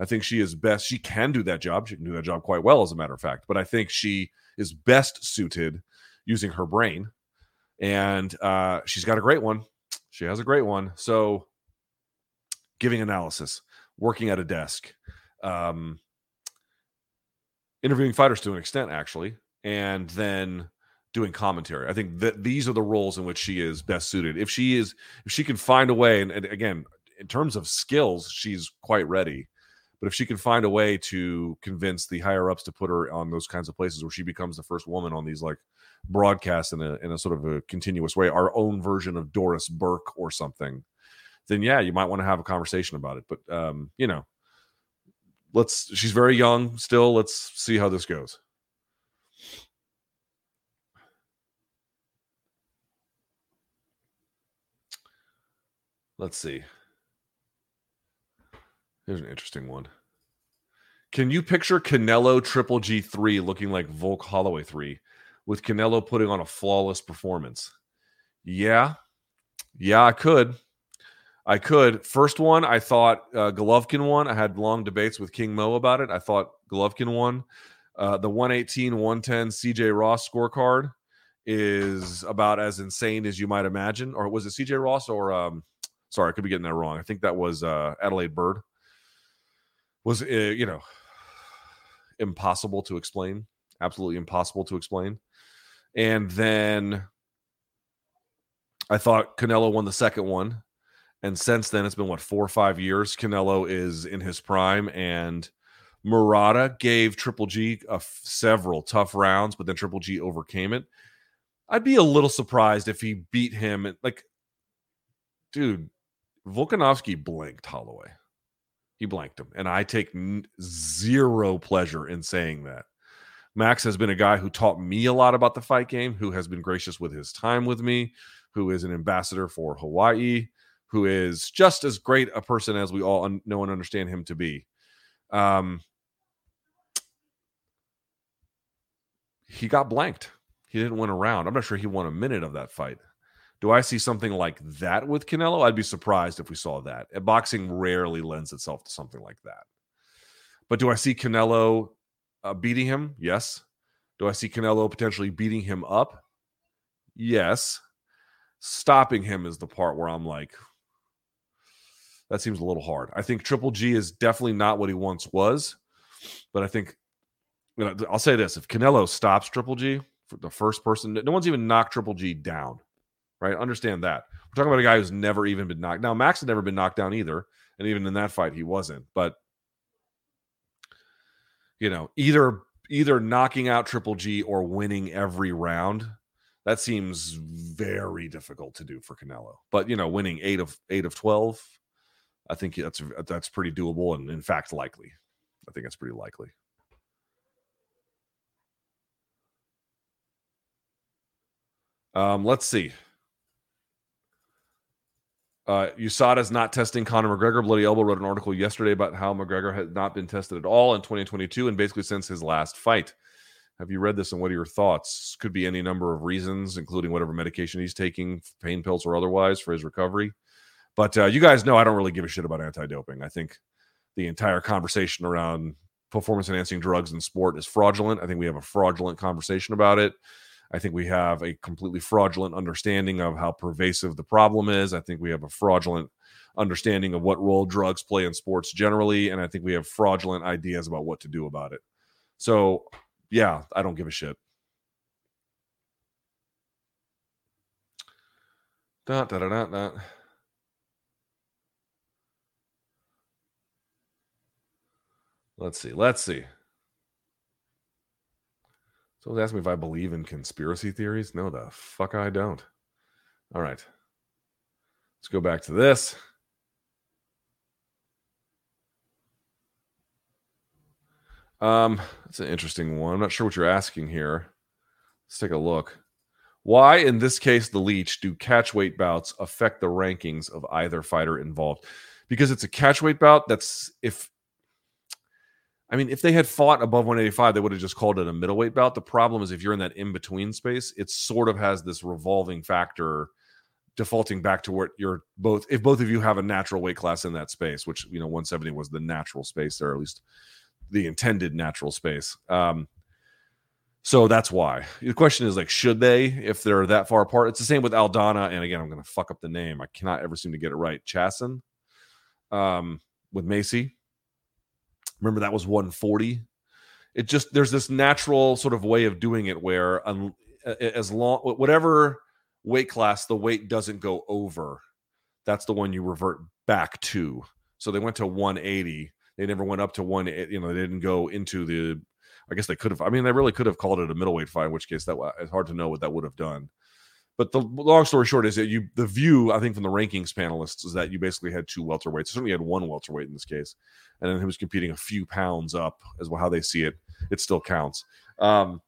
I think she is best. She can do that job. She can do that job quite well, as a matter of fact. But I think she is best suited using her brain. And uh, she's got a great one. She has a great one. So giving analysis, working at a desk, um, interviewing fighters to an extent, actually, and then doing commentary. I think that these are the roles in which she is best suited. If she is, if she can find a way, and, and again, in terms of skills, she's quite ready. But if she can find a way to convince the higher ups to put her on those kinds of places where she becomes the first woman on these like broadcasts in a in a sort of a continuous way, our own version of Doris Burke or something, then yeah, you might want to have a conversation about it. But um, you know, let's. She's very young still. Let's see how this goes. Let's see. Here's an interesting one. Can you picture Canelo Triple G three looking like Volk Holloway three with Canelo putting on a flawless performance? Yeah. Yeah, I could. I could. First one, I thought uh, Golovkin won. I had long debates with King Mo about it. I thought Golovkin won. Uh, the one eighteen one ten C J Ross scorecard is about as insane as you might imagine. Or was it C J Ross or... Um, sorry, I could be getting that wrong. I think that was uh, Adelaide Byrd. Was, uh, you know, impossible to explain. Absolutely impossible to explain. And then I thought Canelo won the second one. And since then, it's been, what, four or five years. Canelo is in his prime. And Murata gave Triple G a f- several tough rounds, but then Triple G overcame it. I'd be a little surprised if he beat him. At, like, dude, Volkanovski blanked Holloway. He blanked him. And I take n- zero pleasure in saying that. Max has been a guy who taught me a lot about the fight game, who has been gracious with his time with me, who is an ambassador for Hawaii, who is just as great a person as we all un- know and understand him to be. Um, he got blanked. He didn't win a round. I'm not sure he won a minute of that fight. Do I see something like that with Canelo? I'd be surprised if we saw that. Boxing rarely lends itself to something like that. But do I see Canelo uh, beating him? Yes. Do I see Canelo potentially beating him up? Yes. Stopping him is the part where I'm like, that seems a little hard. I think Triple G is definitely not what he once was. But I think, you know, I'll say this. If Canelo stops Triple G, for the first person, no one's even knocked Triple G down. Right, understand that. We're talking about a guy who's never even been knocked. Now, Max had never been knocked down either, and even in that fight, he wasn't. But you know, either either knocking out Triple G or winning every round, that seems very difficult to do for Canelo. But you know, winning eight of eight of twelve, I think that's that's pretty doable, and in fact, likely. I think that's pretty likely. Um, let's see. Uh, U S A Da's not testing Conor McGregor. Bloody Elbow wrote an article yesterday about how McGregor had not been tested at all in twenty twenty-two and basically since his last fight. Have you read this and what are your thoughts? Could be any number of reasons, including whatever medication he's taking, pain pills or otherwise, for his recovery. But uh, you guys know I don't really give a shit about anti-doping. I think the entire conversation around performance-enhancing drugs in sport is fraudulent. I think we have a fraudulent conversation about it. I think we have a completely fraudulent understanding of how pervasive the problem is. I think we have a fraudulent understanding of what role drugs play in sports generally. And I think we have fraudulent ideas about what to do about it. So, yeah, I don't give a shit. Da, da, da, da, da. Let's see. Let's see. Someone asked me if I believe in conspiracy theories. No, the fuck I don't. All right. Let's go back to this. Um, that's an interesting one. I'm not sure what you're asking here. Let's take a look. Why, in this case, the leech, do catchweight bouts affect the rankings of either fighter involved? Because it's a catchweight bout. That's if... I mean, if they had fought above one eighty-five, they would have just called it a middleweight bout. The problem is if you're in that in-between space, it sort of has this revolving factor defaulting back to what you're both, if both of you have a natural weight class in that space, which, you know, one seventy was the natural space there, at least the intended natural space. Um, So that's why. The question is, like, should they, if they're that far apart? It's the same with Aldana. And again, I'm going to fuck up the name. I cannot ever seem to get it right. Chasson um, with Macy. Remember, that was one forty. It just, there's this natural sort of way of doing it where um, as long, whatever weight class, the weight doesn't go over. That's the one you revert back to. So they went to one eighty. They never went up to one, you know, they didn't go into the, I guess they could have, I mean, they really could have called it a middleweight fight, in which case that it's hard to know what that would have done. But the long story short is that you, the view, I think, from the rankings panelists is that you basically had two welterweights. Certainly had one welterweight in this case. And then he was competing a few pounds up as well, how they see it. It still counts. Um,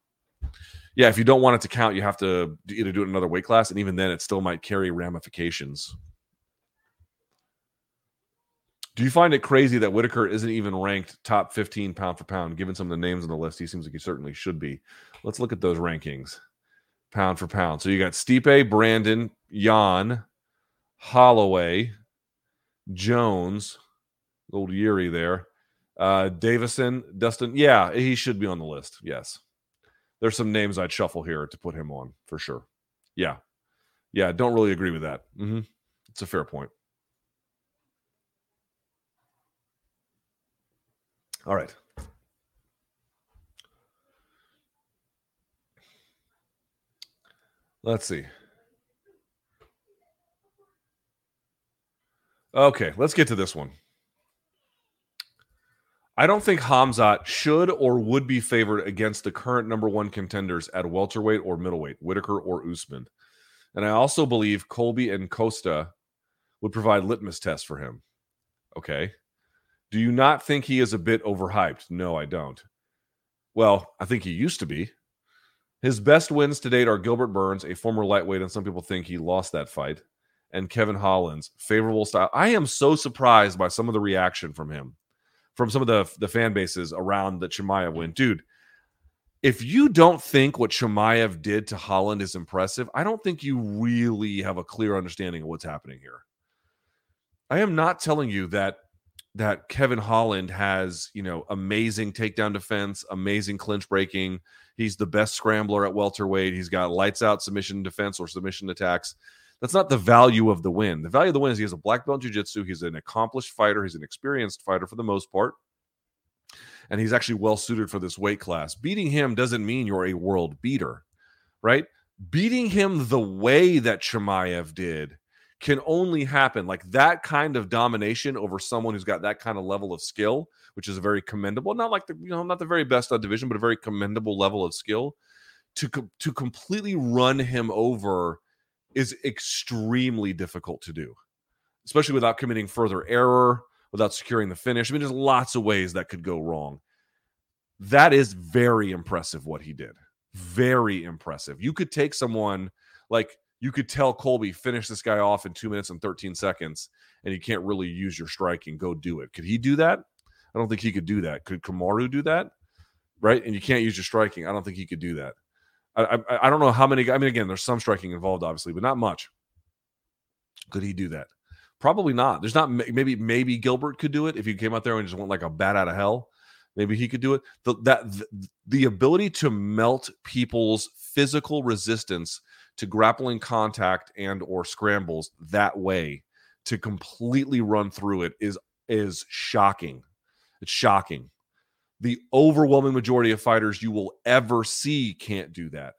yeah, if you don't want it to count, you have to either do it in another weight class. And even then, it still might carry ramifications. Do you find it crazy that Whitaker isn't even ranked top fifteen pound for pound? Given some of the names on the list, he seems like he certainly should be. Let's look at those rankings. Pound for pound. So you got Stipe, Brandon, Jan, Holloway, Jones, old Yuri there, uh, Davison, Dustin. Yeah, he should be on the list. Yes. There's some names I'd shuffle here to put him on for sure. Yeah. Yeah, don't really agree with that. Mm-hmm. It's a fair point. All right. Let's see. Okay, let's get to this one. I don't think Khamzat should or would be favored against the current number one contenders at welterweight or middleweight, Whitaker or Usman. And I also believe Colby and Costa would provide litmus tests for him. Okay. Do you not think he is a bit overhyped? No, I don't. Well, I think he used to be. His best wins to date are Gilbert Burns, a former lightweight, and some people think he lost that fight, and Kevin Holland's favorable style. I am so surprised by some of the reaction from him, from some of the, the fan bases around the Chimaev win. Dude, if you don't think what Chimaev did to Holland is impressive, I don't think you really have a clear understanding of what's happening here. I am not telling you that that Kevin Holland has, you know, amazing takedown defense, amazing clinch breaking. He's the best scrambler at welterweight. He's got lights out submission defense or submission attacks. That's not the value of the win. The value of the win is he has a black belt in jiu-jitsu. He's an accomplished fighter. He's an experienced fighter for the most part. And he's actually well-suited for this weight class. Beating him doesn't mean you're a world beater, right? Beating him the way that Chimaev did can only happen. Like, that kind of domination over someone who's got that kind of level of skill, which is a very commendable, not like the, you know, not the very best on division, but a very commendable level of skill, to to completely run him over is extremely difficult to do, especially without committing further error, without securing the finish. I mean, there's lots of ways that could go wrong. That is very impressive what he did. Very impressive. You could take someone like, you could tell Colby, finish this guy off in two minutes and thirteen seconds, and you can't really use your strike and go do it. Could he do that? I don't think he could do that. Could Kamaru do that? Right? And you can't use your striking. I don't think he could do that. I, I, I don't know how many. I mean, again, there's some striking involved, obviously, but not much. Could he do that? Probably not. There's not. Maybe maybe Gilbert could do it if he came out there and just went like a bat out of hell. Maybe he could do it. The, that the, the ability to melt people's physical resistance to grappling contact and or scrambles that way, to completely run through it, is is shocking. It's shocking. The overwhelming majority of fighters you will ever see can't do that.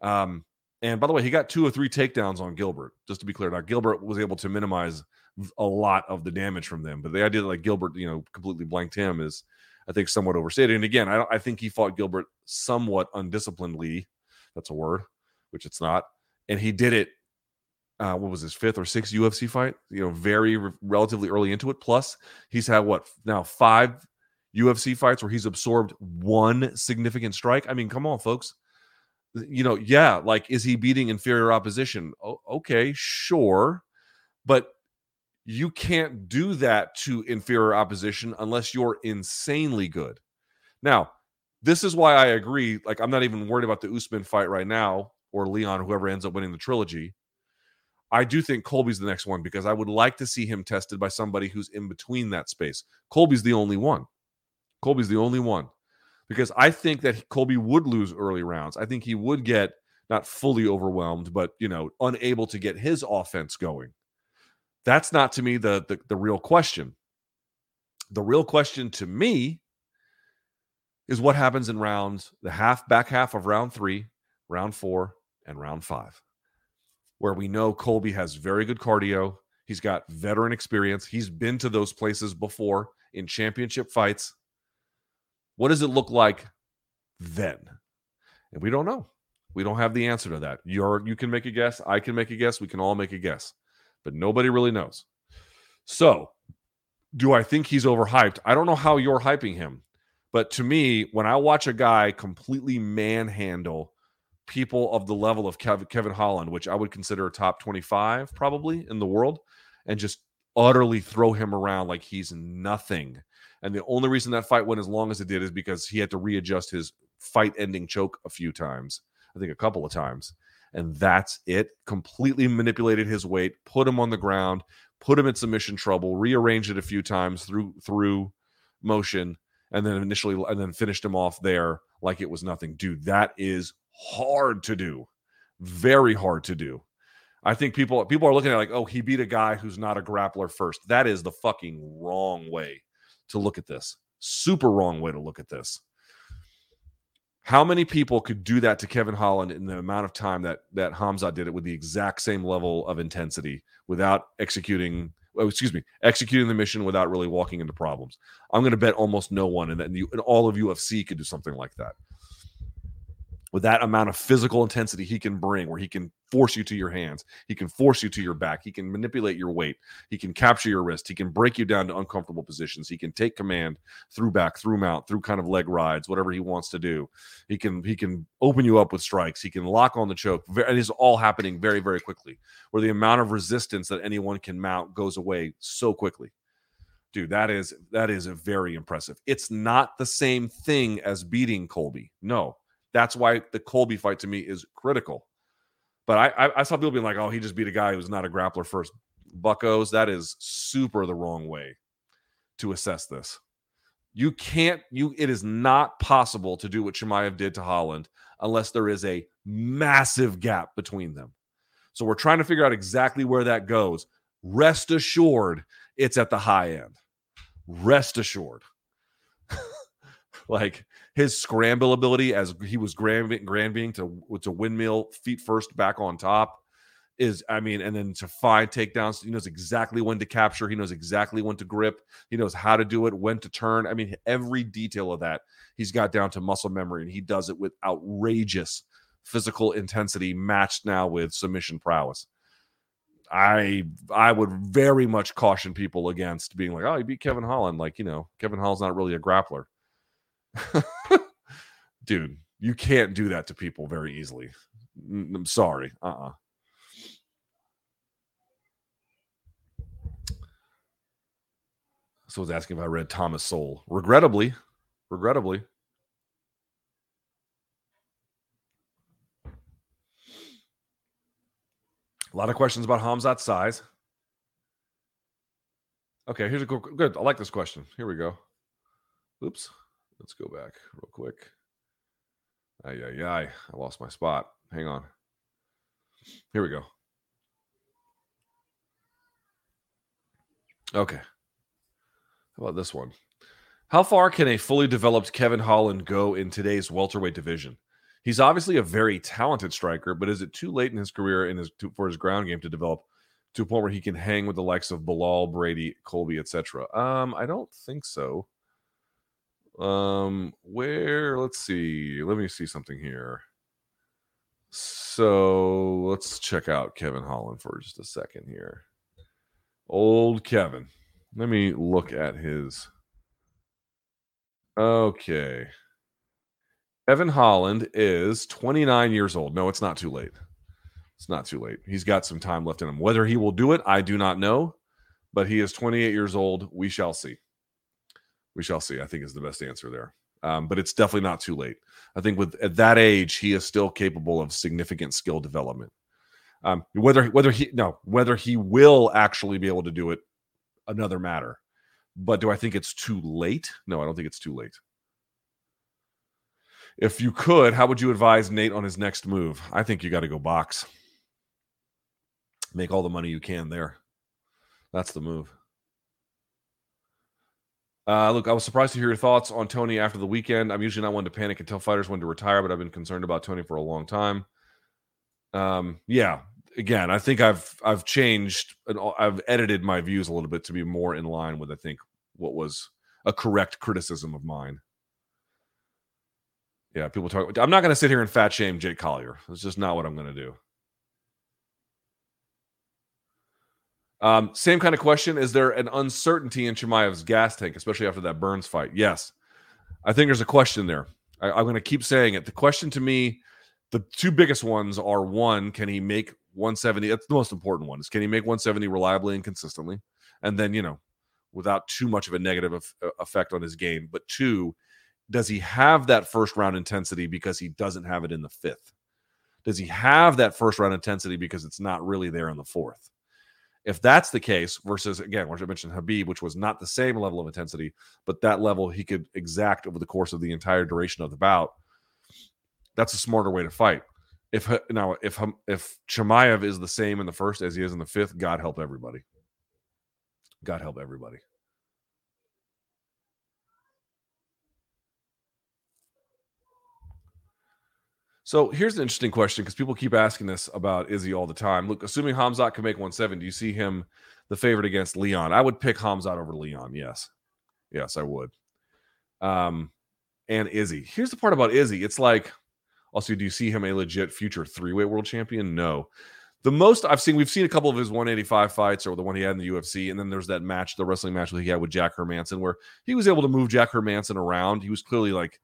Um, and by the way, he got two or three takedowns on Gilbert, just to be clear. Now, Gilbert was able to minimize a lot of the damage from them, but the idea that, like, Gilbert, you know, completely blanked him is, I think, somewhat overstated. And again, I, don't, I think he fought Gilbert somewhat undisciplinedly. That's a word, which it's not. And he did it, uh, what was his fifth or sixth U F C fight? You know, very re- relatively early into it. Plus, he's had, what, now five U F C fights where he's absorbed one significant strike. I mean, come on, folks. You know, yeah, like, is he beating inferior opposition? O- okay, sure. But you can't do that to inferior opposition unless you're insanely good. Now, this is why I agree. Like, I'm not even worried about the Usman fight right now, or Leon, whoever ends up winning the trilogy. I do think Colby's the next one, because I would like to see him tested by somebody who's in between that space. Colby's the only one. Colby's the only one. because I think that Colby would lose early rounds. I think he would get not fully overwhelmed, but, you know, unable to get his offense going. That's not, to me, the the, the real question. The real question to me is what happens in rounds, the half back half of round three, round four, and round five, where we know Colby has very good cardio. He's got veteran experience. He's been to those places before in championship fights. What does it look like then? And we don't know. We don't have the answer to that. You're, you can make a guess. I can make a guess. We can all make a guess. But nobody really knows. So, do I think he's overhyped? I don't know how you're hyping him. But to me, when I watch a guy completely manhandle people of the level of Kev- Kevin Holland, which I would consider a top twenty-five probably in the world, and just utterly throw him around like he's nothing. And the only reason that fight went as long as it did is because he had to readjust his fight-ending choke a few times. I think a couple of times. And that's it. Completely manipulated his weight, put him on the ground, put him in submission trouble, rearranged it a few times through through motion, and then initially and then finished him off there like it was nothing. Dude, that is hard to do. Very hard to do. I think people people are looking at it like, oh, he beat a guy who's not a grappler first. That is the fucking wrong way to look at this. Super wrong way to look at this. How many people could do that to Kevin Holland in the amount of time that that Khamzat did it with the exact same level of intensity without executing, oh, excuse me, executing the mission without really walking into problems? I'm going to bet almost no one, and that and all of U F C could do something like that. With that amount of physical intensity he can bring, where he can force you to your hands, he can force you to your back, he can manipulate your weight, he can capture your wrist, he can break you down to uncomfortable positions, he can take command through back, through mount, through kind of leg rides, whatever he wants to do. He can he can open you up with strikes, he can lock on the choke. It is all happening very, very quickly, where the amount of resistance that anyone can mount goes away so quickly. Dude, that is that is a very impressive. It's not the same thing as beating Colby. No. That's why the Colby fight to me is critical. But I, I, I saw people being like, oh, he just beat a guy who's not a grappler first. Buckos, that is super the wrong way to assess this. You can't, you, it is not possible to do what Chimaev did to Holland unless there is a massive gap between them. So we're trying to figure out exactly where that goes. Rest assured, it's at the high end. Rest assured. Like, his scramble ability as he was granbying to, to windmill feet first back on top is, I mean, and then to find takedowns, he knows exactly when to capture. He knows exactly when to grip. He knows how to do it, when to turn. I mean, every detail of that, he's got down to muscle memory, and he does it with outrageous physical intensity matched now with submission prowess. I I would very much caution people against being like, oh, he beat Kevin Holland. Like, you know, Kevin Holland's not really a grappler. Dude, you can't do that to people very easily. I'm sorry. Uh-uh. So I was asking if I read Thomas Sowell. Regrettably, regrettably. A lot of questions about Khamzat's size. Okay, here's a cool, good. I like this question. Here we go. Oops. Let's go back real quick. Ay, ay, ay. I lost my spot. Hang on. Here we go. Okay. How about this one? How far can a fully developed Kevin Holland go in today's welterweight division? He's obviously a very talented striker, but is it too late in his career in his, to, for his ground game to develop to a point where he can hang with the likes of Bilal, Brady, Colby, et cetera? Um, I don't think so. Um, where, let's see, let me see something here. So let's check out Kevin Holland for just a second here. Old Kevin. Let me look at his. Okay. Kevin Holland is twenty-nine years old. No, it's not too late. It's not too late. He's got some time left in him. Whether he will do it, I do not know, but he is twenty-eight years old. We shall see. We shall see, I think, is the best answer there. Um, but it's definitely not too late. I think with at that age, he is still capable of significant skill development. Um, whether whether he no whether he will actually be able to do it, another matter. But do I think it's too late? No, I don't think it's too late. If you could, how would you advise Nate on his next move? I think you got to go box. Make all the money you can there. That's the move. Uh, look, I was surprised to hear your thoughts on Tony after the weekend. I'm usually not one to panic and tell fighters when to retire, but I've been concerned about Tony for a long time. Um, yeah, again, I think I've I've changed and I've edited my views a little bit to be more in line with, I think, what was a correct criticism of mine. Yeah, people talk. I'm not going to sit here and fat shame Jake Collier. That's just not what I'm going to do. Um, same kind of question. Is there an uncertainty in Chimaev's gas tank, especially after that Burns fight? Yes. I think there's a question there. I, I'm going to keep saying it. The question to me, the two biggest ones are, one, can he make one seventy? That's the most important one, is can he make one seventy reliably and consistently? And then, you know, without too much of a negative of, uh, effect on his game. But two, does he have that first round intensity because he doesn't have it in the fifth? Does he have that first round intensity because it's not really there in the fourth? If that's the case, versus, again, which I mentioned, Khabib, which was not the same level of intensity, but that level he could exact over the course of the entire duration of the bout, that's a smarter way to fight. If now, if if Chimaev is the same in the first as he is in the fifth, God help everybody. God help everybody. So here's an interesting question, because people keep asking this about Izzy all the time. Look, assuming Khamzat can make one seventy, do you see him the favorite against Leon? I would pick Khamzat over Leon, yes. Yes, I would. Um, and Izzy. Here's the part about Izzy. It's like, also, do you see him a legit future three-way world champion? No. The most I've seen, we've seen a couple of his one eighty-five fights, or the one he had in the U F C, and then there's that match, the wrestling match that he had with Jack Hermansson, where he was able to move Jack Hermansson around. He was clearly like...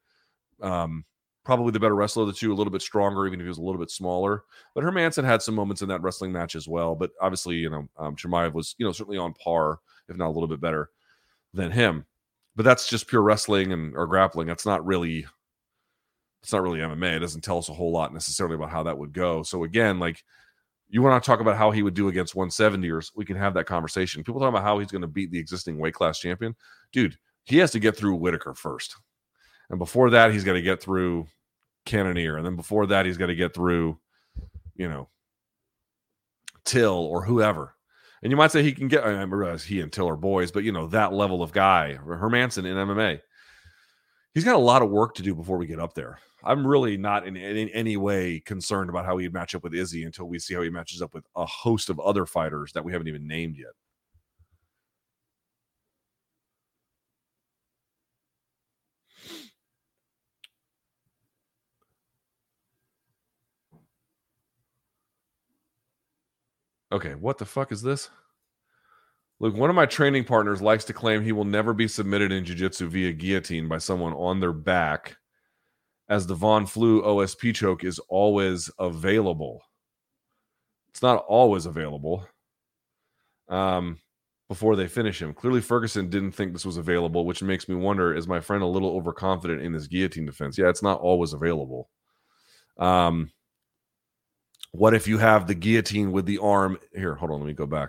um. Probably the better wrestler of the two, a little bit stronger, even if he was a little bit smaller. But Hermansson had some moments in that wrestling match as well. But obviously, you know, um, Chimaev was, you know, certainly on par, if not a little bit better than him. But that's just pure wrestling and or grappling. That's not really, it's not really M M A. It doesn't tell us a whole lot necessarily about how that would go. So again, like, you want to talk about how he would do against one seventy, or we can have that conversation. People talking about how he's going to beat the existing weight class champion, dude. He has to get through Whitaker first, and before that, he's got to get through Cannonier, and then before that he's got to get through, you know, Till or whoever. And you might say he can get, I realize he and Till are boys, but you know, that level of guy, Hermansson in M M A, he's got a lot of work to do before we get up there. I'm really not in, in, in any way concerned about how he'd match up with Izzy until we see how he matches up with a host of other fighters that we haven't even named yet. Okay, what the fuck is this? Look, one of my training partners likes to claim he will never be submitted in jiu-jitsu via guillotine by someone on their back, as the Von Flue O S P choke is always available. It's not always available um, before they finish him. Clearly, Ferguson didn't think this was available, which makes me wonder, is my friend a little overconfident in his guillotine defense? Yeah, it's not always available. Um... What if you have the guillotine with the arm? Here, hold on, let me go back.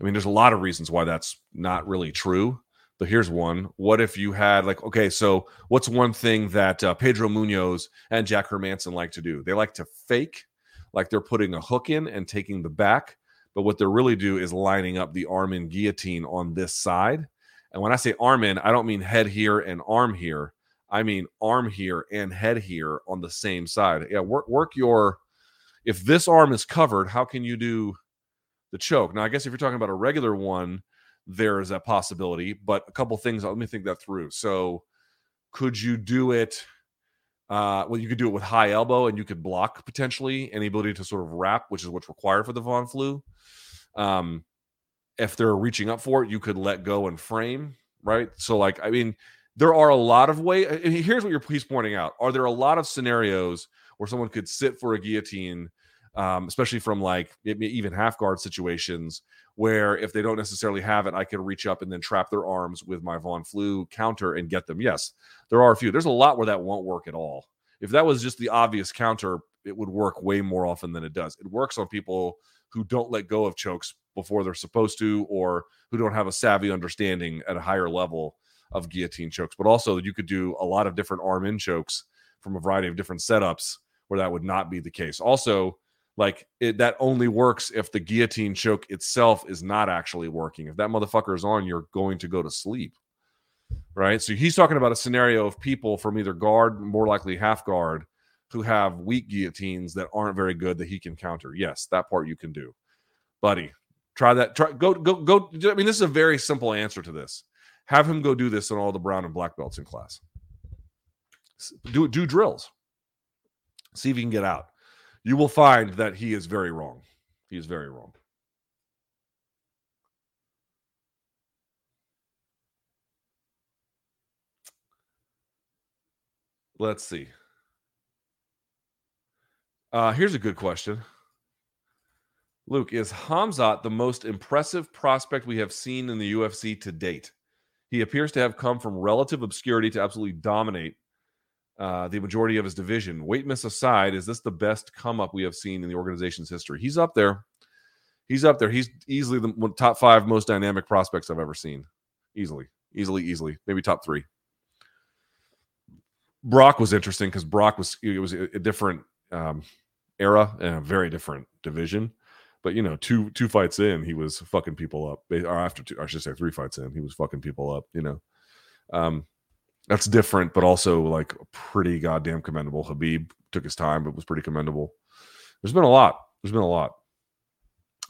I mean, there's a lot of reasons why that's not really true, but here's one. What if you had, like, okay, so what's one thing that uh, Pedro Munoz and Jack Hermansson like to do? They like to fake, like they're putting a hook in and taking the back, but what they're really do is lining up the arm in guillotine on this side. And when I say arm in, I don't mean head here and arm here. I mean arm here and head here on the same side. Yeah, work, work your... If this arm is covered, how can you do the choke? Now, I guess if you're talking about a regular one, there is that possibility. But a couple things, let me think that through. So could you do it? Uh, well, you could do it with high elbow, and you could block potentially any ability to sort of wrap, which is what's required for the Von Flue. Um, if they're reaching up for it, you could let go and frame, right? So, like, I mean, there are a lot of ways. Here's what you're he's pointing out. Are there a lot of scenarios where someone could sit for a guillotine, um, especially from like even half guard situations, where if they don't necessarily have it, I could reach up and then trap their arms with my Von Flue counter and get them? Yes, there are a few. There's a lot where that won't work at all. If that was just the obvious counter, it would work way more often than it does. It works on people who don't let go of chokes before they're supposed to, or who don't have a savvy understanding at a higher level of guillotine chokes. But also, you could do a lot of different arm in chokes from a variety of different setups where that would not be the case. Also, like it, that only works if the guillotine choke itself is not actually working. If that motherfucker is on, you're going to go to sleep, right? So he's talking about a scenario of people from either guard, more likely half guard, who have weak guillotines that aren't very good that he can counter. Yes, that part you can do, buddy. Try that. Try go go go. I mean, this is a very simple answer to this. Have him go do this on all the brown and black belts in class. Do do drills. See if he can get out. You will find that he is very wrong. He is very wrong. Let's see. Uh, here's a good question. Luke, is Khamzat the most impressive prospect we have seen in the U F C to date? He appears to have come from relative obscurity to absolutely dominate Uh, the majority of his division. Weight miss aside, is this the best come up we have seen in the organization's history? He's up there. He's up there. He's easily the top five most dynamic prospects I've ever seen. Easily, easily, easily. Maybe top three. Brock was interesting because Brock was it was a different um, era and a very different division. But you know, two two fights in, he was fucking people up. Or after two, I should say three fights in, he was fucking people up. You know. Um, That's different, but also like pretty goddamn commendable. Khabib took his time, but was pretty commendable. There's been a lot. There's been a lot.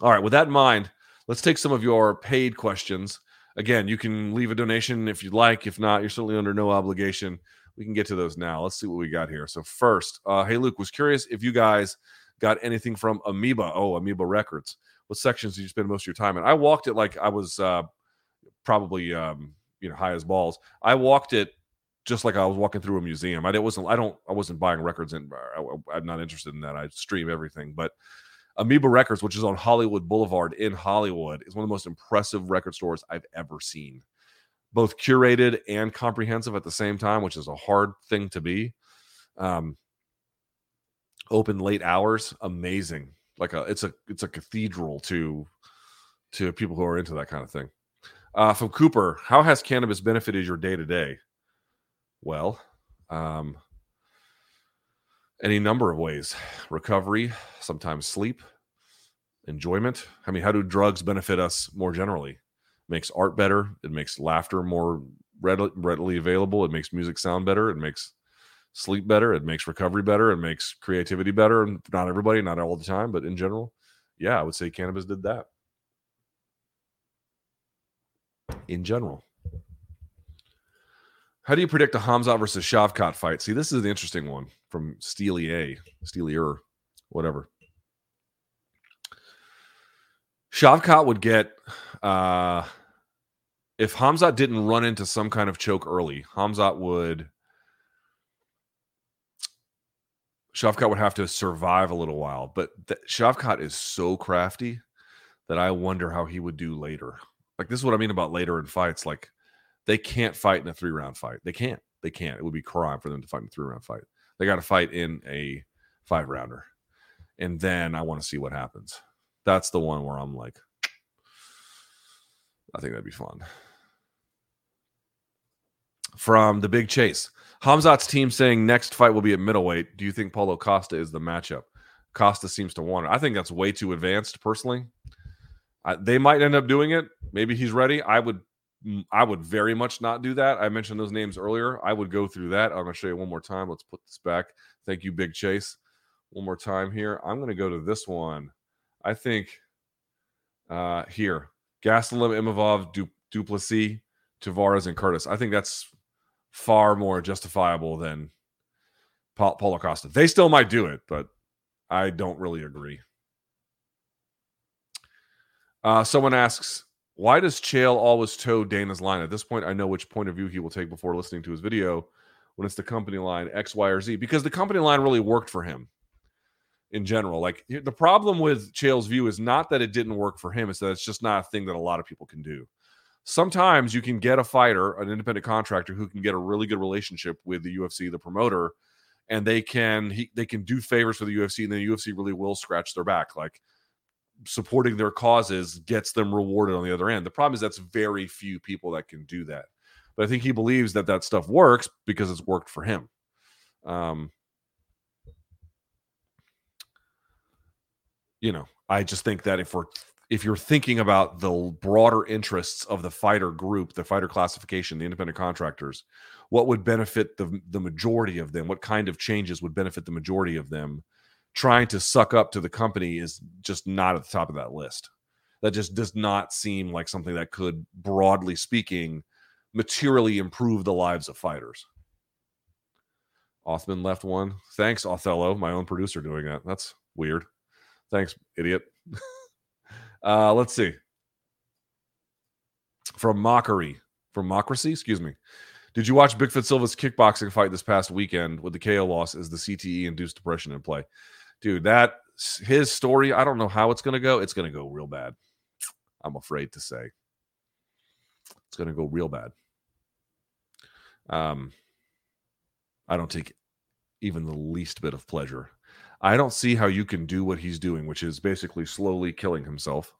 All right. With that in mind, let's take some of your paid questions. Again, you can leave a donation if you'd like. If not, you're certainly under no obligation. We can get to those now. Let's see what we got here. So first, uh, hey, Luke, was curious if you guys got anything from Amoeba. Oh, Amoeba Records. What sections did you spend most of your time in? I walked it like I was uh, probably um, you know, high as balls. I walked it just like I was walking through a museum. I wasn't. I don't. I wasn't buying records, and I'm not interested in that. I stream everything. But Amoeba Records, which is on Hollywood Boulevard in Hollywood, is one of the most impressive record stores I've ever seen. Both curated and comprehensive at the same time, which is a hard thing to be. Um, open late hours, amazing. Like a, it's a, it's a cathedral to, to people who are into that kind of thing. Uh, from Cooper, how has cannabis benefited your day to day? Well, um, any number of ways. Recovery, sometimes sleep, enjoyment. I mean, how do drugs benefit us more generally? It makes art better. It makes laughter more readily available. It makes music sound better. It makes sleep better. It makes recovery better. It makes creativity better. And not everybody, not all the time, but in general, yeah, I would say cannabis did that. In general. How do you predict a Khamzat versus Shavkat fight? See, this is an interesting one from Steely A, Steelier, whatever. Shavkat would get, uh, if Khamzat didn't run into some kind of choke early, Khamzat would, Shavkat would have to survive a little while. But th- Shavkat is so crafty that I wonder how he would do later. Like, this is what I mean about later in fights. Like, they can't fight in a three-round fight. They can't. They can't. It would be crime for them to fight in a three-round fight. They got to fight in a five-rounder. And then I want to see what happens. That's the one where I'm like, I think that'd be fun. From The Big Chase. Khamzat's team saying next fight will be at middleweight. Do you think Paulo Costa is the matchup? Costa seems to want it. I think that's way too advanced, personally. I, they might end up doing it. Maybe he's ready. I would I would very much not do that. I mentioned those names earlier. I would go through that. I'm going to show you one more time. Let's put this back. Thank you, Big Chase. One more time here. I'm going to go to this one. I think uh, here. Gastelum, Imavov, du- Duplessis, Tavares, and Curtis. I think that's far more justifiable than pa- Paulo Costa. They still might do it, but I don't really agree. Uh, someone asks, why does Chael always toe Dana's line? At this point, I know which point of view he will take before listening to his video when it's the company line, X, Y, or Z. Because the company line really worked for him in general. Like, the problem with Chael's view is not that it didn't work for him. It's that it's just not a thing that a lot of people can do. Sometimes you can get a fighter, an independent contractor, who can get a really good relationship with the U F C, the promoter, and they can he, they can do favors for the U F C, and the U F C really will scratch their back. Like, supporting their causes gets them rewarded on the other end. The problem is that's very few people that can do that. But I think he believes that that stuff works because it's worked for him. Um, you know, I just think that if we're if you're thinking about the broader interests of the fighter group, the fighter classification, the independent contractors, what would benefit the the majority of them? What kind of changes would benefit the majority of them? Trying to suck up to the company is just not at the top of that list. That just does not seem like something that could, broadly speaking, materially improve the lives of fighters. Othman left one. Thanks, Othello, my own producer doing that. That's weird. Thanks, idiot. uh, let's see. From Mockery. From Mocracy? Excuse me. Did you watch Bigfoot Silva's kickboxing fight this past weekend with the K O loss? Is the C T E-induced depression in play? Dude, that his story, I don't know how it's going to go. It's going to go real bad. I'm afraid to say. It's going to go real bad. Um, I don't take even the least bit of pleasure. I don't see how you can do what he's doing, which is basically slowly killing himself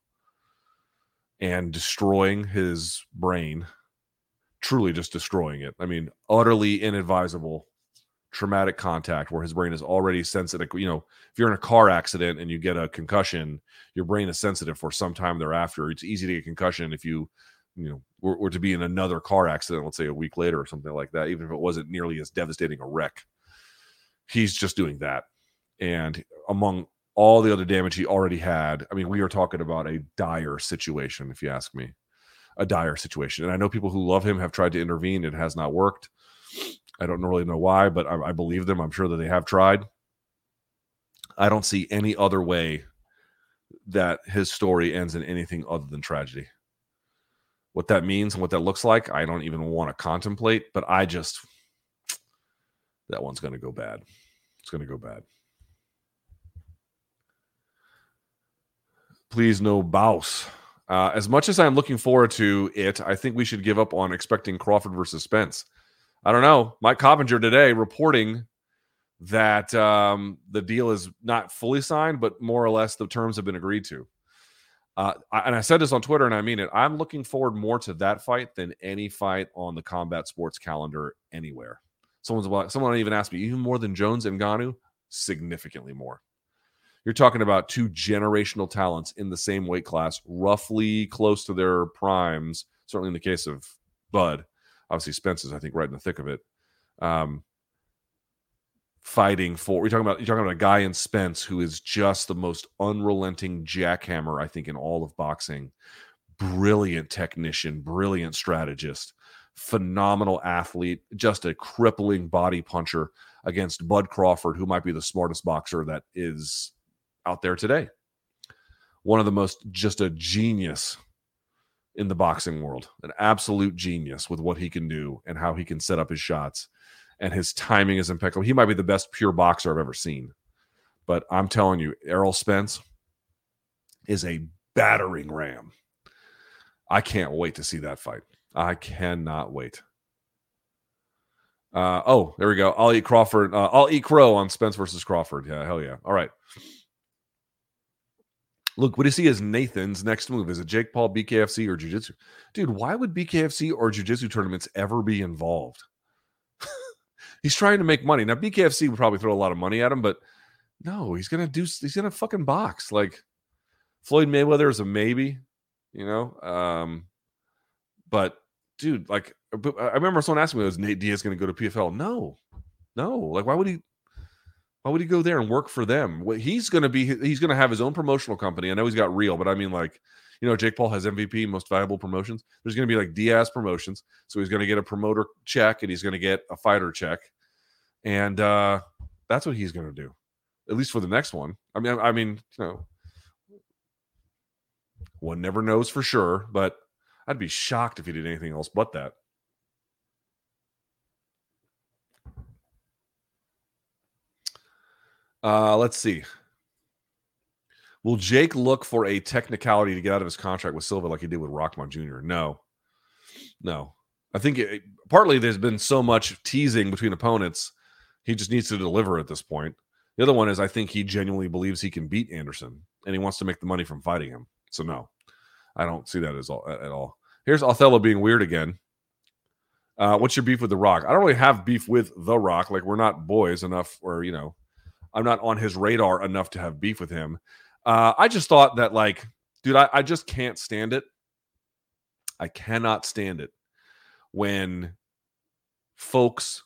and destroying his brain. Truly just destroying it. I mean, utterly inadvisable traumatic contact where his brain is already sensitive. You know, if you're in a car accident and you get a concussion, your brain is sensitive for some time thereafter. It's easy to get concussion if you, you know, were, were to be in another car accident, let's say a week later or something like that, even if it wasn't nearly as devastating a wreck. He's just doing that. And among all the other damage he already had, I mean, we are talking about a dire situation, if you ask me. A dire situation. And I know people who love him have tried to intervene. It has not worked. I don't really know why, but I, I believe them. I'm sure that they have tried. I don't see any other way that his story ends in anything other than tragedy. What that means and what that looks like, I don't even want to contemplate, but I just, that one's going to go bad. It's going to go bad. Please no bouse. Uh, as much as I'm looking forward to it, I think we should give up on expecting Crawford versus Spence. I don't know. Mike Coppinger today reporting that um, the deal is not fully signed, but more or less the terms have been agreed to. Uh, I, and I said this on Twitter, and I mean it. I'm looking forward more to that fight than any fight on the combat sports calendar anywhere. Someone's someone even asked me, even more than Jones and Ngannou? Significantly more. You're talking about two generational talents in the same weight class, roughly close to their primes, certainly in the case of Bud. Obviously, Spence is, I think, right in the thick of it. Um, fighting for... You're talking about, you're talking about a guy in Spence who is just the most unrelenting jackhammer, I think, in all of boxing. Brilliant technician, brilliant strategist, phenomenal athlete, just a crippling body puncher against Bud Crawford, who might be the smartest boxer that is... out there today. One of the most, just a genius in the boxing world, an absolute genius with what he can do and how he can set up his shots, and his timing is impeccable. He might be the best pure boxer I've ever seen, but I'm telling you, Errol Spence is a battering ram. I can't wait to see that fight. I cannot wait. Uh, oh, there we go. I'll eat Crawford. Uh, I'll eat crow on Spence versus Crawford. Yeah, hell yeah. All right. Look, what do you see as Nathan's next move? Is it Jake Paul, B K F C, or Jiu-Jitsu? Dude, why would B K F C or Jiu-Jitsu tournaments ever be involved? He's trying to make money. Now, B K F C would probably throw a lot of money at him, but no, he's going to do, he's going to fucking box. Like, Floyd Mayweather is a maybe, you know? Um, but, dude, like, I remember someone asking me, was Nate Diaz going to go to P F L? No. No. Like, why would he? Why would he go there and work for them? What he's going to be, he's going to have his own promotional company. I know he's got Real, but I mean, like, you know, Jake Paul has M V P, Most Valuable Promotions. There's going to be like Diaz Promotions. So he's going to get a promoter check and he's going to get a fighter check. And uh, that's what he's going to do, at least for the next one. I mean, I, I mean, you know, one never knows for sure, but I'd be shocked if he did anything else but that. Uh, let's see. Will Jake look for a technicality to get out of his contract with Silva like he did with Rakhmonov Junior? No. No. I think it, partly there's been so much teasing between opponents, he just needs to deliver at this point. The other one is I think he genuinely believes he can beat Anderson, and he wants to make the money from fighting him. So no, I don't see that as all, at all. Here's Othello being weird again. Uh, what's your beef with The Rock? I don't really have beef with The Rock. Like, we're not boys enough, or, you know, I'm not on his radar enough to have beef with him. Uh, I just thought that, like, dude, I, I just can't stand it. I cannot stand it when folks,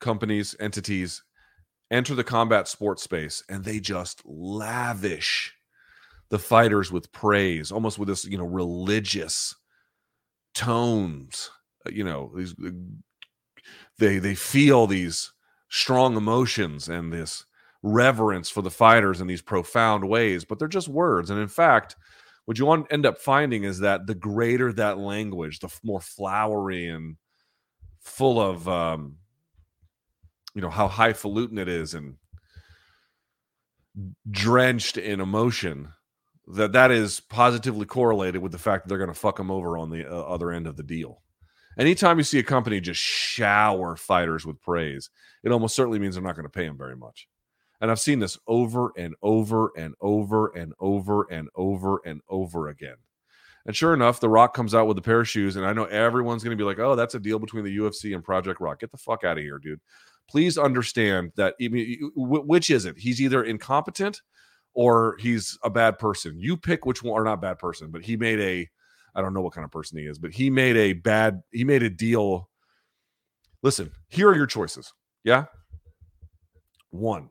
companies, entities enter the combat sports space and they just lavish the fighters with praise, almost with this, you know, religious tones. You know, these they they feel these strong emotions and this reverence for the fighters in these profound ways, but they're just words. And in fact, what you want to end up finding is that the greater that language, the more flowery and full of, um, you know, how highfalutin it is and drenched in emotion, that that is positively correlated with the fact that they're going to fuck them over on the uh, other end of the deal. Anytime you see a company just shower fighters with praise, it almost certainly means they're not going to pay them very much. And I've seen this over and over and over and over and over and over again. And sure enough, The Rock comes out with a pair of shoes, and I know everyone's going to be like, oh, that's a deal between the U F C and Project Rock. Get the fuck out of here, dude. Please understand that, which is it? He's either incompetent or he's a bad person. You pick which one, or not bad person, but he made a, I don't know what kind of person he is, but he made a bad, he made a deal. Listen, here are your choices. Yeah. One,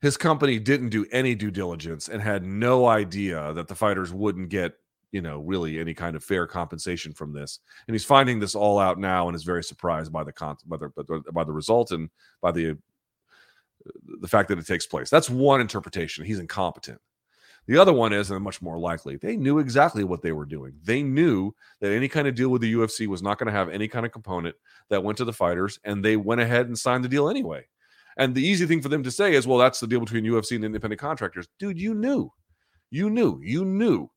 his company didn't do any due diligence and had no idea that the fighters wouldn't get, you know, really any kind of fair compensation from this. And he's finding this all out now and is very surprised by the con- by the, by the result and by the, the fact that it takes place. That's one interpretation. He's incompetent. The other one is, and much more likely, they knew exactly what they were doing. They knew that any kind of deal with the U F C was not going to have any kind of component that went to the fighters, and they went ahead and signed the deal anyway. And the easy thing for them to say is, well, that's the deal between U F C and independent contractors. Dude, you knew. You knew. You knew.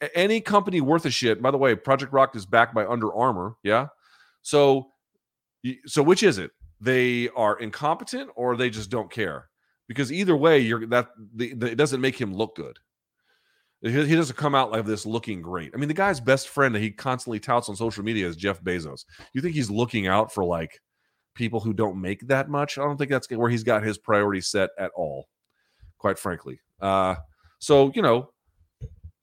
A- any company worth a shit, by the way, Project Rock is backed by Under Armour, yeah? So, so which is it? They are incompetent or they just don't care? Because either way, you're that the, the, it doesn't make him look good. He, he doesn't come out like this looking great. I mean, the guy's best friend that he constantly touts on social media is Jeff Bezos. You think he's looking out for, like, people who don't make that much? I don't think that's where he's got his priorities set at all, quite frankly. Uh, so, you know,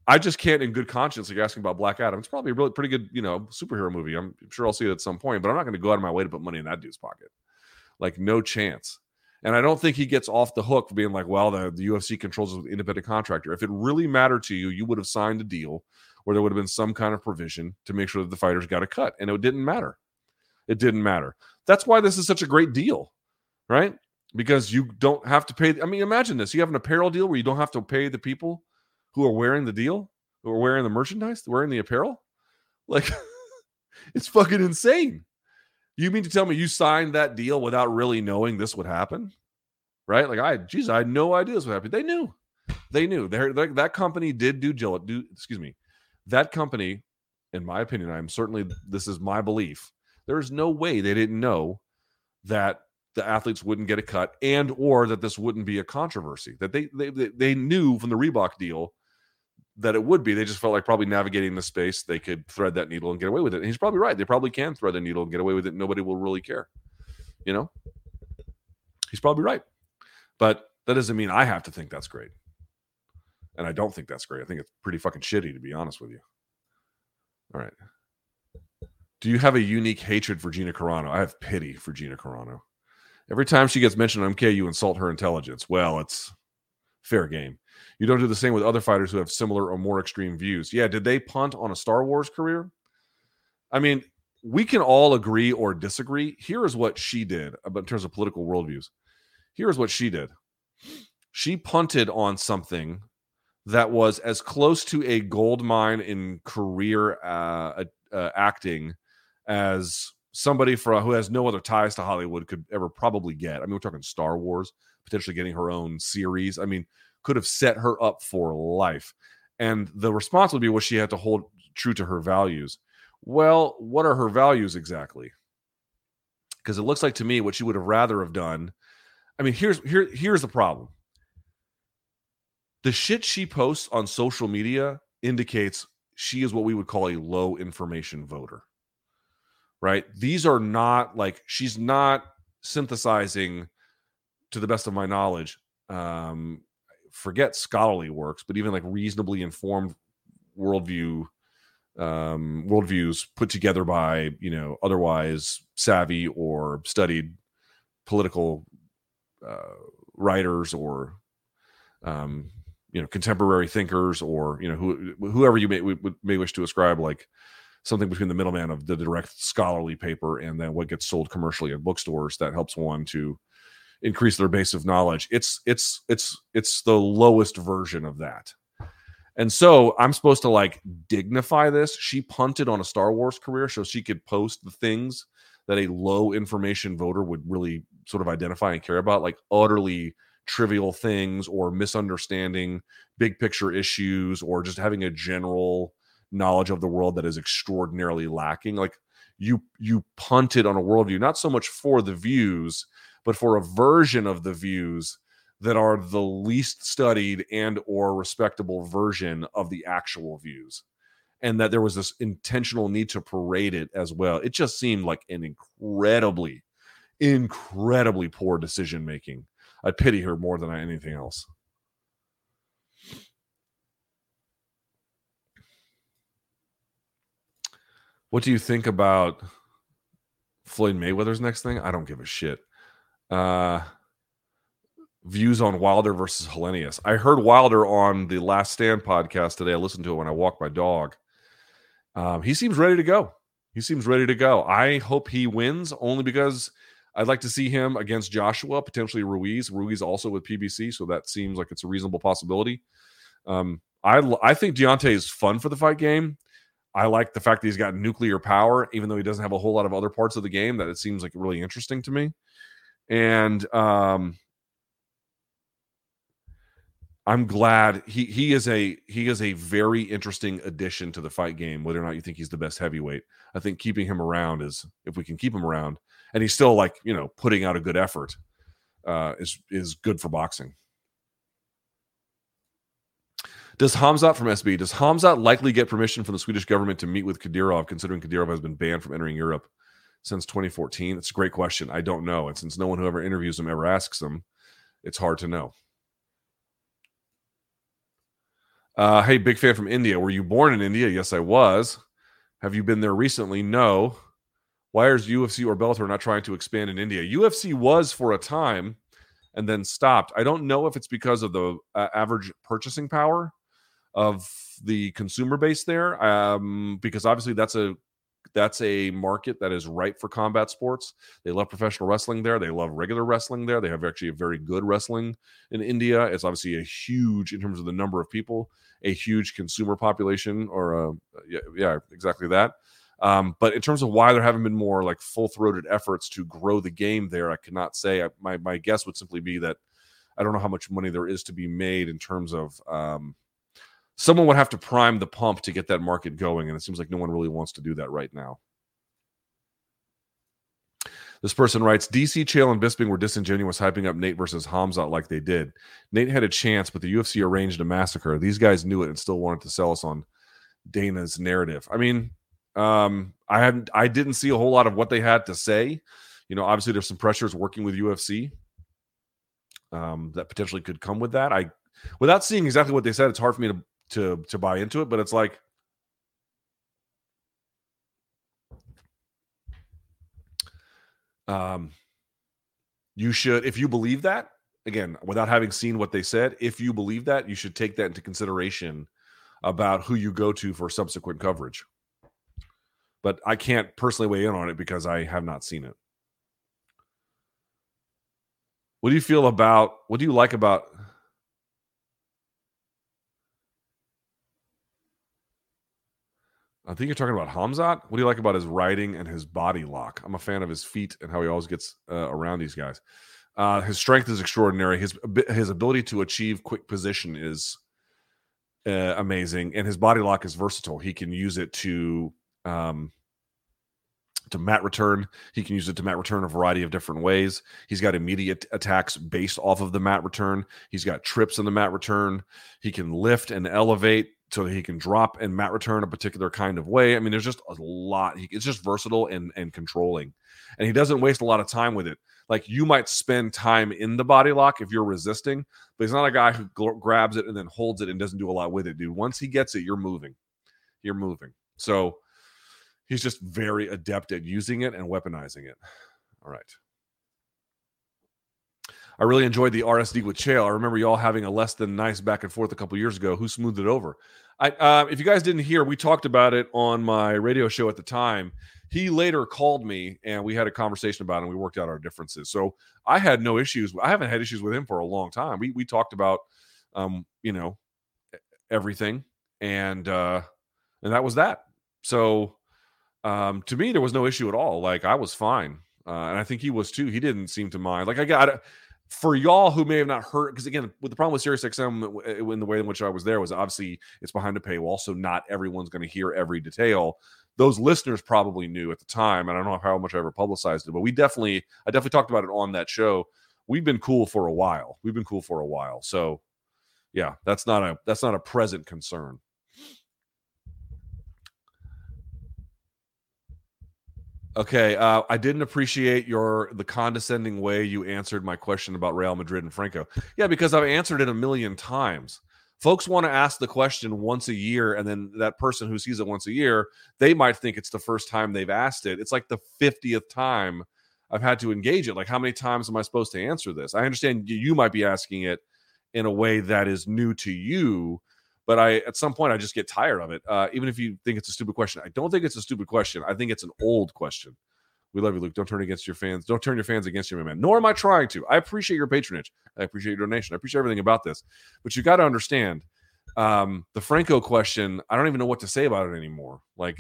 I just can't in good conscience, like, asking about Black Adam. It's probably a really pretty good, you know, superhero movie. I'm sure I'll see it at some point, but I'm not going to go out of my way to put money in that dude's pocket. Like, no chance. And I don't think he gets off the hook for being like, well, the, the U F C controls an independent contractor. If it really mattered to you, you would have signed a deal where there would have been some kind of provision to make sure that the fighters got a cut. And it didn't matter. It didn't matter. That's why this is such a great deal, right? Because you don't have to pay. I mean, imagine this. You have an apparel deal where you don't have to pay the people who are wearing the deal, who are wearing the merchandise, wearing the apparel. Like, it's fucking insane. You mean to tell me you signed that deal without really knowing this would happen? Right? Like, I, geez, I had no idea this would happen. They knew. They knew. They're, they're, that company did do, do, excuse me, that company, in my opinion, I'm certainly, this is my belief, there's no way they didn't know that the athletes wouldn't get a cut and or that this wouldn't be a controversy. That they they they knew from the Reebok deal that it would be. They just felt like probably navigating the space, they could thread that needle and get away with it. And he's probably right. They probably can thread a needle and get away with it. Nobody will really care. You know? He's probably right. But that doesn't mean I have to think that's great. And I don't think that's great. I think it's pretty fucking shitty, to be honest with you. All right. Do you have a unique hatred for Gina Carano? I have pity for Gina Carano. Every time she gets mentioned on M K, you insult her intelligence. Well, it's fair game. You don't do the same with other fighters who have similar or more extreme views. Yeah, did they punt on a Star Wars career? I mean, we can all agree or disagree. Here is what she did in terms of political worldviews. Here is what she did. She punted on something that was as close to a gold mine in career uh, uh, acting as somebody for, who has no other ties to Hollywood could ever probably get. I mean, we're talking Star Wars, potentially getting her own series. I mean, could have set her up for life. And the response would be, well, she had to hold true to her values. Well, what are her values exactly? Because it looks like to me what she would have rather have done. I mean, here's here here's the problem. The shit she posts on social media indicates she is what we would call a low information voter. right? These are not like, she's not synthesizing, to the best of my knowledge, um, forget scholarly works, but even like reasonably informed worldview, um, worldviews put together by, you know, otherwise savvy or studied political uh, writers or, um, you know, contemporary thinkers, or, you know, who, whoever you may, may wish to ascribe, like something between the middleman of the direct scholarly paper and then what gets sold commercially at bookstores that helps one to increase their base of knowledge. It's, it's, it's, it's the lowest version of that. And so I'm supposed to like dignify this. She punted on a Star Wars career so she could post the things that a low information voter would really sort of identify and care about, like utterly trivial things or misunderstanding big picture issues, or just having a general knowledge of the world that is extraordinarily lacking. Like you, you punted on a worldview, not so much for the views, but for a version of the views that are the least studied and or respectable version of the actual views. And that there was this intentional need to parade it as well. It just seemed like an incredibly, incredibly poor decision-making. I pity her more than anything else. What do you think about Floyd Mayweather's next thing? I don't give a shit. Uh, views on Wilder versus Hellenius. I heard Wilder on the Last Stand podcast today. I listened to it when I walked my dog. Um, he seems ready to go. He seems ready to go. I hope he wins, only because I'd like to see him against Joshua, potentially Ruiz. Ruiz also with P B C, so that seems like it's a reasonable possibility. Um, I I think Deontay is fun for the fight game. I like the fact that he's got nuclear power, even though he doesn't have a whole lot of other parts of the game that it seems like really interesting to me. And um, I'm glad he he is a he is a very interesting addition to the fight game, whether or not you think he's the best heavyweight. I think keeping him around is, if we can keep him around, and he's still, like, you know, putting out a good effort, uh, is is good for boxing. Does Khamzat from S B, does Khamzat likely get permission from the Swedish government to meet with Kadyrov, considering Kadyrov has been banned from entering Europe since twenty fourteen? That's a great question. I don't know. And since no one who ever interviews him ever asks him, it's hard to know. Uh, hey, big fan from India. Were you born in India? Yes, I was. Have you been there recently? No. Why is U F C or Bellator not trying to expand in India? U F C was for a time and then stopped. I don't know if it's because of the uh, average purchasing power of the consumer base there, um, because obviously that's a that's a market that is ripe for combat sports. They love professional wrestling there. They love regular wrestling there. They have actually a very good wrestling in India. It's obviously a huge, in terms of the number of people, a huge consumer population, or a, yeah, yeah, exactly that. Um, but in terms of why there haven't been more like full-throated efforts to grow the game there, I cannot say. I, my my guess would simply be that I don't know how much money there is to be made in terms of um, someone would have to prime the pump to get that market going, and it seems like no one really wants to do that right now. This person writes, D C, Chael, and Bisping were disingenuous hyping up Nate versus Khamzat like they did. Nate had a chance, but the U F C arranged a massacre. These guys knew it and still wanted to sell us on Dana's narrative. I mean... Um, I haven't, I didn't see a whole lot of what they had to say. You know, obviously there's some pressures working with U F C, um, that potentially could come with that. I, without seeing exactly what they said, it's hard for me to, to, to buy into it, but it's like, um, you should, if you believe that, again, without having seen what they said, if you believe that, you should take that into consideration about who you go to for subsequent coverage. But I can't personally weigh in on it because I have not seen it. What do you feel about, what do you like about, I think you're talking about Khamzat. What do you like about his riding and his body lock? I'm a fan of his feet and how he always gets uh, around these guys. Uh, his strength is extraordinary. His, his ability to achieve quick position is uh, amazing. And his body lock is versatile. He can use it to... Um, to mat return. He can use it to mat return a variety of different ways. He's got immediate attacks based off of the mat return. He's got trips in the mat return. He can lift and elevate so that he can drop and mat return a particular kind of way. I mean, there's just a lot. He, it's just versatile and, and controlling. And he doesn't waste a lot of time with it. Like, you might spend time in the body lock if you're resisting, but he's not a guy who gl- grabs it and then holds it and doesn't do a lot with it, dude. Once he gets it, you're moving. You're moving. So he's just very adept at using it and weaponizing it. All right. I really enjoyed the R S D with Chael. I remember y'all having a less than nice back and forth a couple years ago. Who smoothed it over? I, uh, if you guys didn't hear, we talked about it on my radio show at the time. He later called me, and we had a conversation about it, and we worked out our differences. So I had no issues. I haven't had issues with him for a long time. We we talked about, um, you know, everything, and uh, and that was that. So um, to me, there was no issue at all. Like, I was fine, uh, and I think he was too. He didn't seem to mind. Like, I got for y'all who may have not heard, because again, with the problem with SiriusXM in the way in which I was there was obviously it's behind a paywall, so not everyone's going to hear every detail. Those listeners probably knew at the time, and I don't know how much I ever publicized it, but we definitely, I definitely talked about it on that show. We've been cool for a while. We've been cool for a while. So yeah, that's not a, that's not a present concern. Okay. Uh, I didn't appreciate your, the condescending way you answered my question about Real Madrid and Franco. Yeah, because I've answered it a million times. Folks want to ask the question once a year, and then that person who sees it once a year, they might think it's the first time they've asked it. It's like the fiftieth time I've had to engage it. Like, how many times am I supposed to answer this? I understand you might be asking it in a way that is new to you, but I at some point I just get tired of it. Uh, even if you think it's a stupid question, I don't think it's a stupid question. I think it's an old question. We love you, Luke. Don't turn against your fans. Don't turn your fans against you, my man. Nor am I trying to. I appreciate your patronage. I appreciate your donation. I appreciate everything about this. But you got to understand, um, the Franco question, I don't even know what to say about it anymore. Like,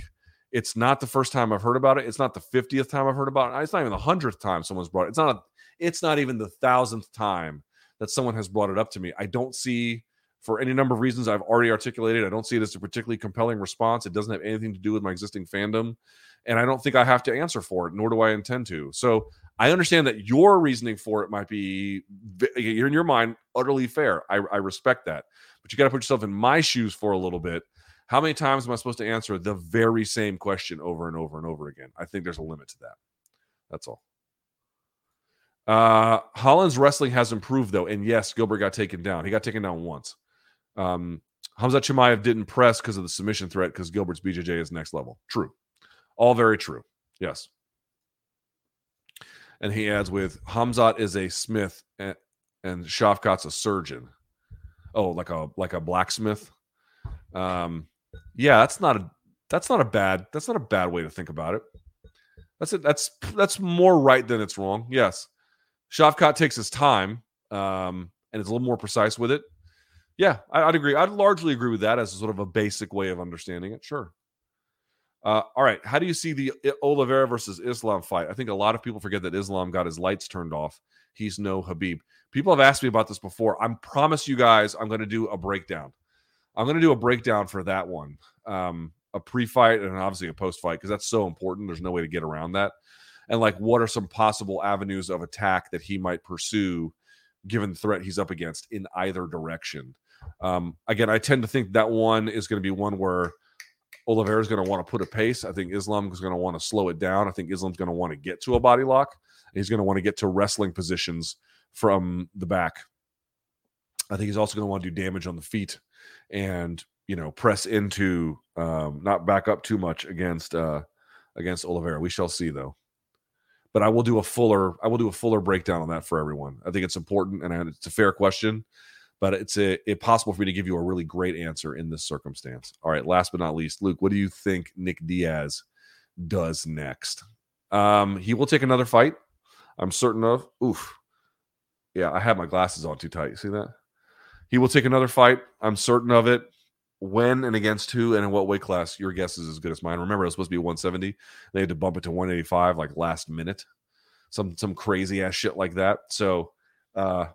it's not the first time I've heard about it. It's not the fiftieth time I've heard about it. It's not even the hundredth time someone's brought it. It's not, a, it's not even the thousandth time that someone has brought it up to me. I don't see, for any number of reasons I've already articulated, I don't see it as a particularly compelling response. It doesn't have anything to do with my existing fandom. And I don't think I have to answer for it, nor do I intend to. So I understand that your reasoning for it might be, in your mind, utterly fair. I, I respect that. But you got to put yourself in my shoes for a little bit. How many times am I supposed to answer the very same question over and over and over again? I think there's a limit to that. That's all. Uh, Holland's wrestling has improved, though. And yes, Gilbert got taken down. He got taken down once. Um, Khamzat Chimaev didn't press because of the submission threat because Gilbert's B J J is next level. True. All very true. Yes. And he adds with, Khamzat is a smith and, and Shavkat's a surgeon. Oh, like a like a blacksmith. Um, yeah, that's not a that's not a bad that's not a bad way to think about it. That's it. That's that's more right than it's wrong. Yes. Shavkat takes his time, um, and is a little more precise with it. Yeah, I, I'd agree. I'd largely agree with that as sort of a basic way of understanding it. Sure. Uh, all right. How do you see the Oliveira versus Islam fight? I think a lot of people forget that Islam got his lights turned off. He's no Khabib. People have asked me about this before. I promise you guys I'm going to do a breakdown. I'm going to do a breakdown for that one, um, a pre-fight and obviously a post-fight, because that's so important. There's no way to get around that. And like, what are some possible avenues of attack that he might pursue given the threat he's up against in either direction? Um, again, I tend to think that one is going to be one where Oliveira is going to want to put a pace. I think Islam is going to want to slow it down. I think Islam's going to want to get to a body lock. He's going to want to get to wrestling positions from the back. I think he's also going to want to do damage on the feet and, you know, press into, um, not back up too much against uh, against Oliveira. We shall see, though. But I will do a fuller I will do a fuller breakdown on that for everyone. I think it's important, and it's a fair question. But it's a, it possible for me to give you a really great answer in this circumstance. All right, last but not least, Luke, what do you think Nick Diaz does next? Um, he will take another fight, I'm certain of. Oof. Yeah, I have my glasses on too tight. You see that? He will take another fight, I'm certain of it. When and against who and in what weight class? Your guess is as good as mine. Remember, it was supposed to be one seventy. They had to bump it to one eighty-five, like last minute. Some some crazy-ass shit like that. So, uh...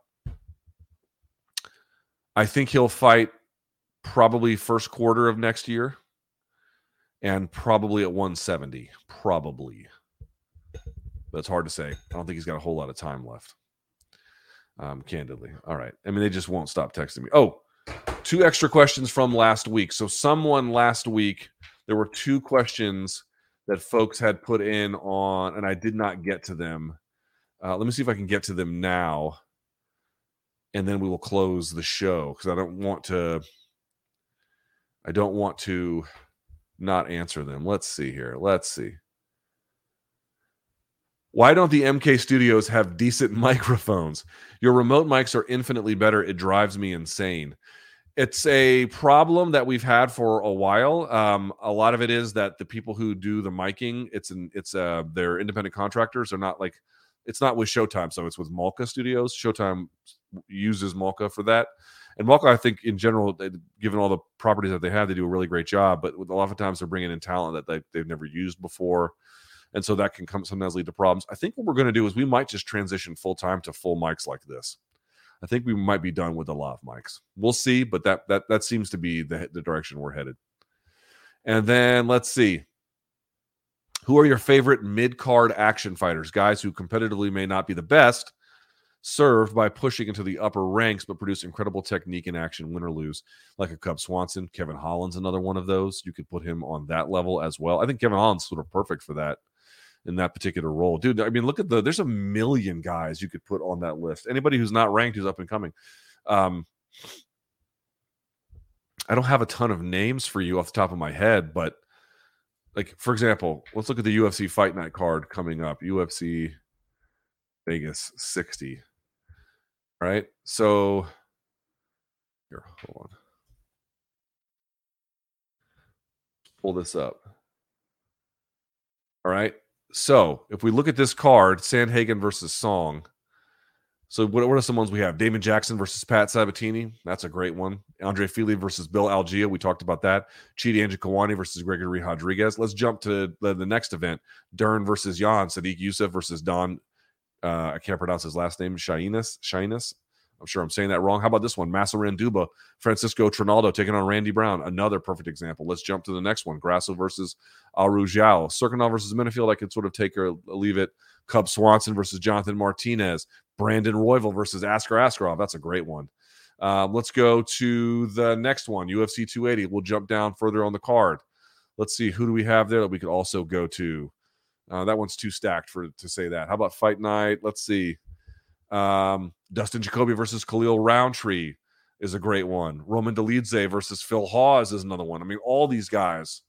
I think he'll fight probably first quarter of next year and probably at one seventy. Probably. That's hard to say. I don't think he's got a whole lot of time left, um, candidly. All right. I mean, they just won't stop texting me. Oh, two extra questions from last week. So someone last week, there were two questions that folks had put in on, and I did not get to them. Uh, let me see if I can get to them now, and then we will close the show because I don't want to. I don't want to not answer them. Let's see here. Let's see. Why don't the M K Studios have decent microphones? Your remote mics are infinitely better. It drives me insane. It's a problem that we've had for a while. Um, a lot of it is that the people who do the miking, it's an, it's uh, they're independent contractors. They're not like, it's not with Showtime, so it's with Malka Studios. Showtime uses Malka for that. And Malka, I think, in general, given all the properties that they have, they do a really great job. But a lot of times they're bringing in talent that they, they've never used before. And so that can come sometimes lead to problems. I think what we're going to do is we might just transition full-time to full mics like this. I think we might be done with the lav mics. We'll see, but that that that seems to be the, the direction we're headed. And then let's see. Who are your favorite mid-card action fighters? Guys who competitively may not be the best, served by pushing into the upper ranks, but produce incredible technique in action, win or lose, like a Cub Swanson. Kevin Holland's another one of those. You could put him on that level as well. I think Kevin Holland's sort of perfect for that, in that particular role. Dude, I mean, look at the, there's a million guys you could put on that list. Anybody who's not ranked, who's up and coming. Um, I don't have a ton of names for you off the top of my head, but like, for example, let's look at the U F C Fight Night card coming up. U F C Vegas sixty, right? So here, hold on. Pull this up. All right. So, if we look at this card, Sandhagen versus Song. So, what, what are some ones we have? Damon Jackson versus Pat Sabatini. That's a great one. Andre Fili versus Bill Algia. We talked about that. Chidi Anjakawani versus Gregory Rodriguez. Let's jump to the, the next event. Dern versus Jan. Sadiq Youssef versus Don. Uh, I can't pronounce his last name. Shyness. Shyness. I'm sure I'm saying that wrong. How about this one? Massaran Duba, Francisco Trinaldo taking on Randy Brown. Another perfect example. Let's jump to the next one. Grasso versus Arujao. Serkinov versus Minifield. I could sort of take or leave it. Cub Swanson versus Jonathan Martinez. Brandon Royval versus Askar Askarov. That's a great one. Uh, let's go to the next one. U F C two eighty. We'll jump down further on the card. Let's see. Who do we have there that we could also go to? Uh, that one's too stacked for to say that. How about Fight Night? Let's see. Um, Dustin Jacoby versus Khalil Roundtree is a great one. Roman Dolidze versus Phil Hawes is another one. I mean, all these guys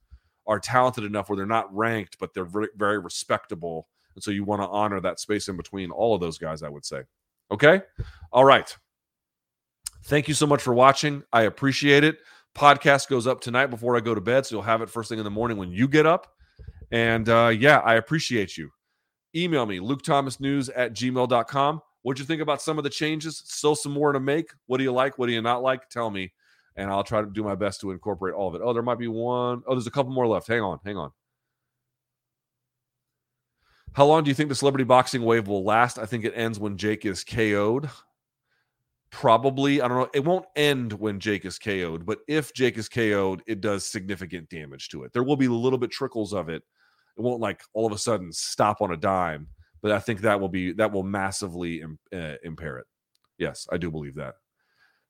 are talented enough where they're not ranked, but they're very, very respectable. And so you want to honor that space in between all of those guys, I would say. Okay? All right. Thank you so much for watching. I appreciate it. Podcast goes up tonight before I go to bed, so you'll have it first thing in the morning when you get up. And uh, yeah, I appreciate you. Email me, lukethomasnews at gmail dot com. What'd you think about some of the changes? Still some more to make. What do you like? What do you not like? Tell me, and I'll try to do my best to incorporate all of it. Oh, there might be one. Oh, there's a couple more left. Hang on. Hang on. How long do you think the celebrity boxing wave will last? I think it ends when Jake is K O'd. Probably. I don't know. It won't end when Jake is K O'd, but if Jake is K O'd, it does significant damage to it. There will be a little bit trickles of it. It won't like all of a sudden stop on a dime. But I think that will be that will massively im, uh, impair it. Yes, I do believe that.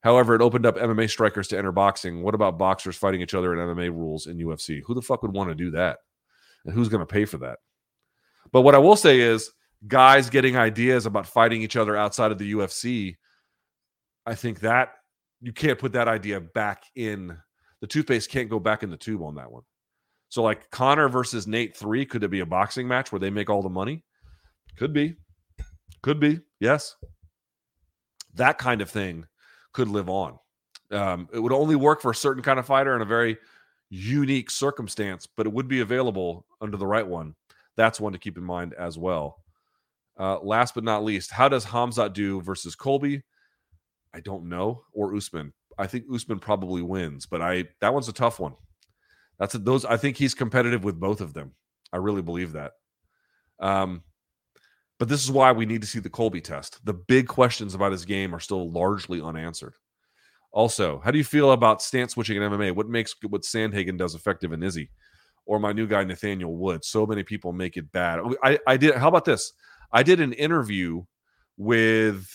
However, it opened up M M A strikers to enter boxing. What about boxers fighting each other in M M A rules in U F C? Who the fuck would want to do that? And who's going to pay for that? But what I will say is guys getting ideas about fighting each other outside of the U F C, I think that you can't put that idea back in. The toothpaste can't go back in the tube on that one. So like Connor versus Nate three, could it be a boxing match where they make all the money? Could be. Could be. Yes. That kind of thing could live on. Um, it would only work for a certain kind of fighter in a very unique circumstance, but it would be available under the right one. That's one to keep in mind as well. Uh, last but not least, how does Khamzat do versus Colby? I don't know. Or Usman. I think Usman probably wins, but I that one's a tough one. That's a, those. I think he's competitive with both of them. I really believe that. Um. But this is why we need to see the Colby test. The big questions about his game are still largely unanswered. Also, how do you feel about stance switching in M M A? What makes what Sandhagen does effective in Izzy? or my new guy, Nathaniel Woods. So many people make it bad. I, I did. How about this? I did an interview with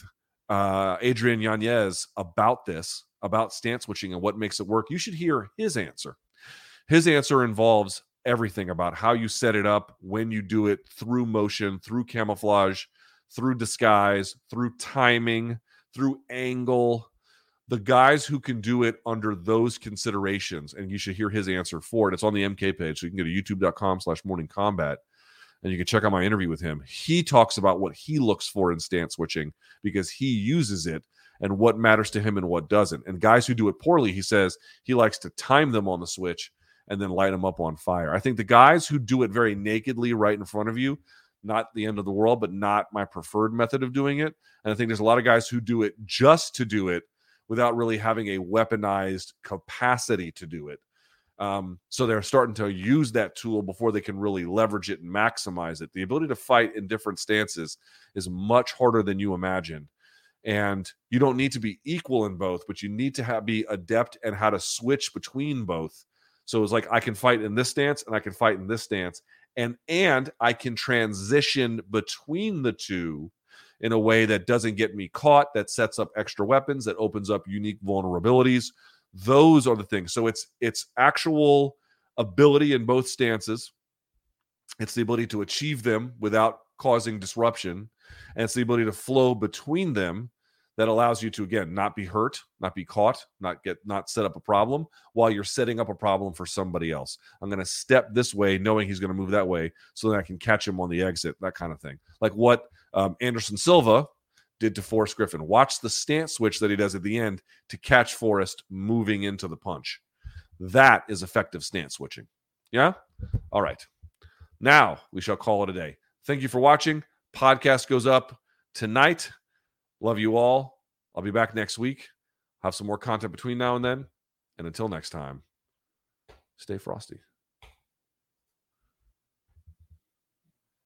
uh, Adrian Yanez about this, about stance switching and what makes it work. You should hear his answer. His answer involves everything about how you set it up, when you do it, through motion, through camouflage, through disguise, through timing, through angle. The guys who can do it under those considerations, and you should hear his answer for it. It's on the M K page, so you can go to youtube.com slash morning combat, and you can check out my interview with him. He talks about what he looks for in stance switching because he uses it and what matters to him and what doesn't. And guys who do it poorly, he says he likes to time them on the switch and then light them up on fire. I think the guys who do it very nakedly right in front of you, not the end of the world, but not my preferred method of doing it. And I think there's a lot of guys who do it just to do it without really having a weaponized capacity to do it. Um, so they're starting to use that tool before they can really leverage it and maximize it. The ability to fight in different stances is much harder than you imagine. And you don't need to be equal in both, but you need to have, be adept at how to switch between both. So it's like, I can fight in this stance and I can fight in this stance. And, and I can transition between the two in a way that doesn't get me caught, that sets up extra weapons, that opens up unique vulnerabilities. Those are the things. So it's it's actual ability in both stances. It's the ability to achieve them without causing disruption. And it's the ability to flow between them that allows you to, again, not be hurt, not be caught, not get not set up a problem while you're setting up a problem for somebody else. I'm going to step this way knowing he's going to move that way so that I can catch him on the exit, that kind of thing. Like what um, Anderson Silva did to Forrest Griffin. Watch the stance switch that he does at the end to catch Forrest moving into the punch. That is effective stance switching. Yeah? All right. Now we shall call it a day. Thank you for watching. Podcast goes up tonight. Love you all. I'll be back next week. Have some more content between now and then. And until next time, stay frosty.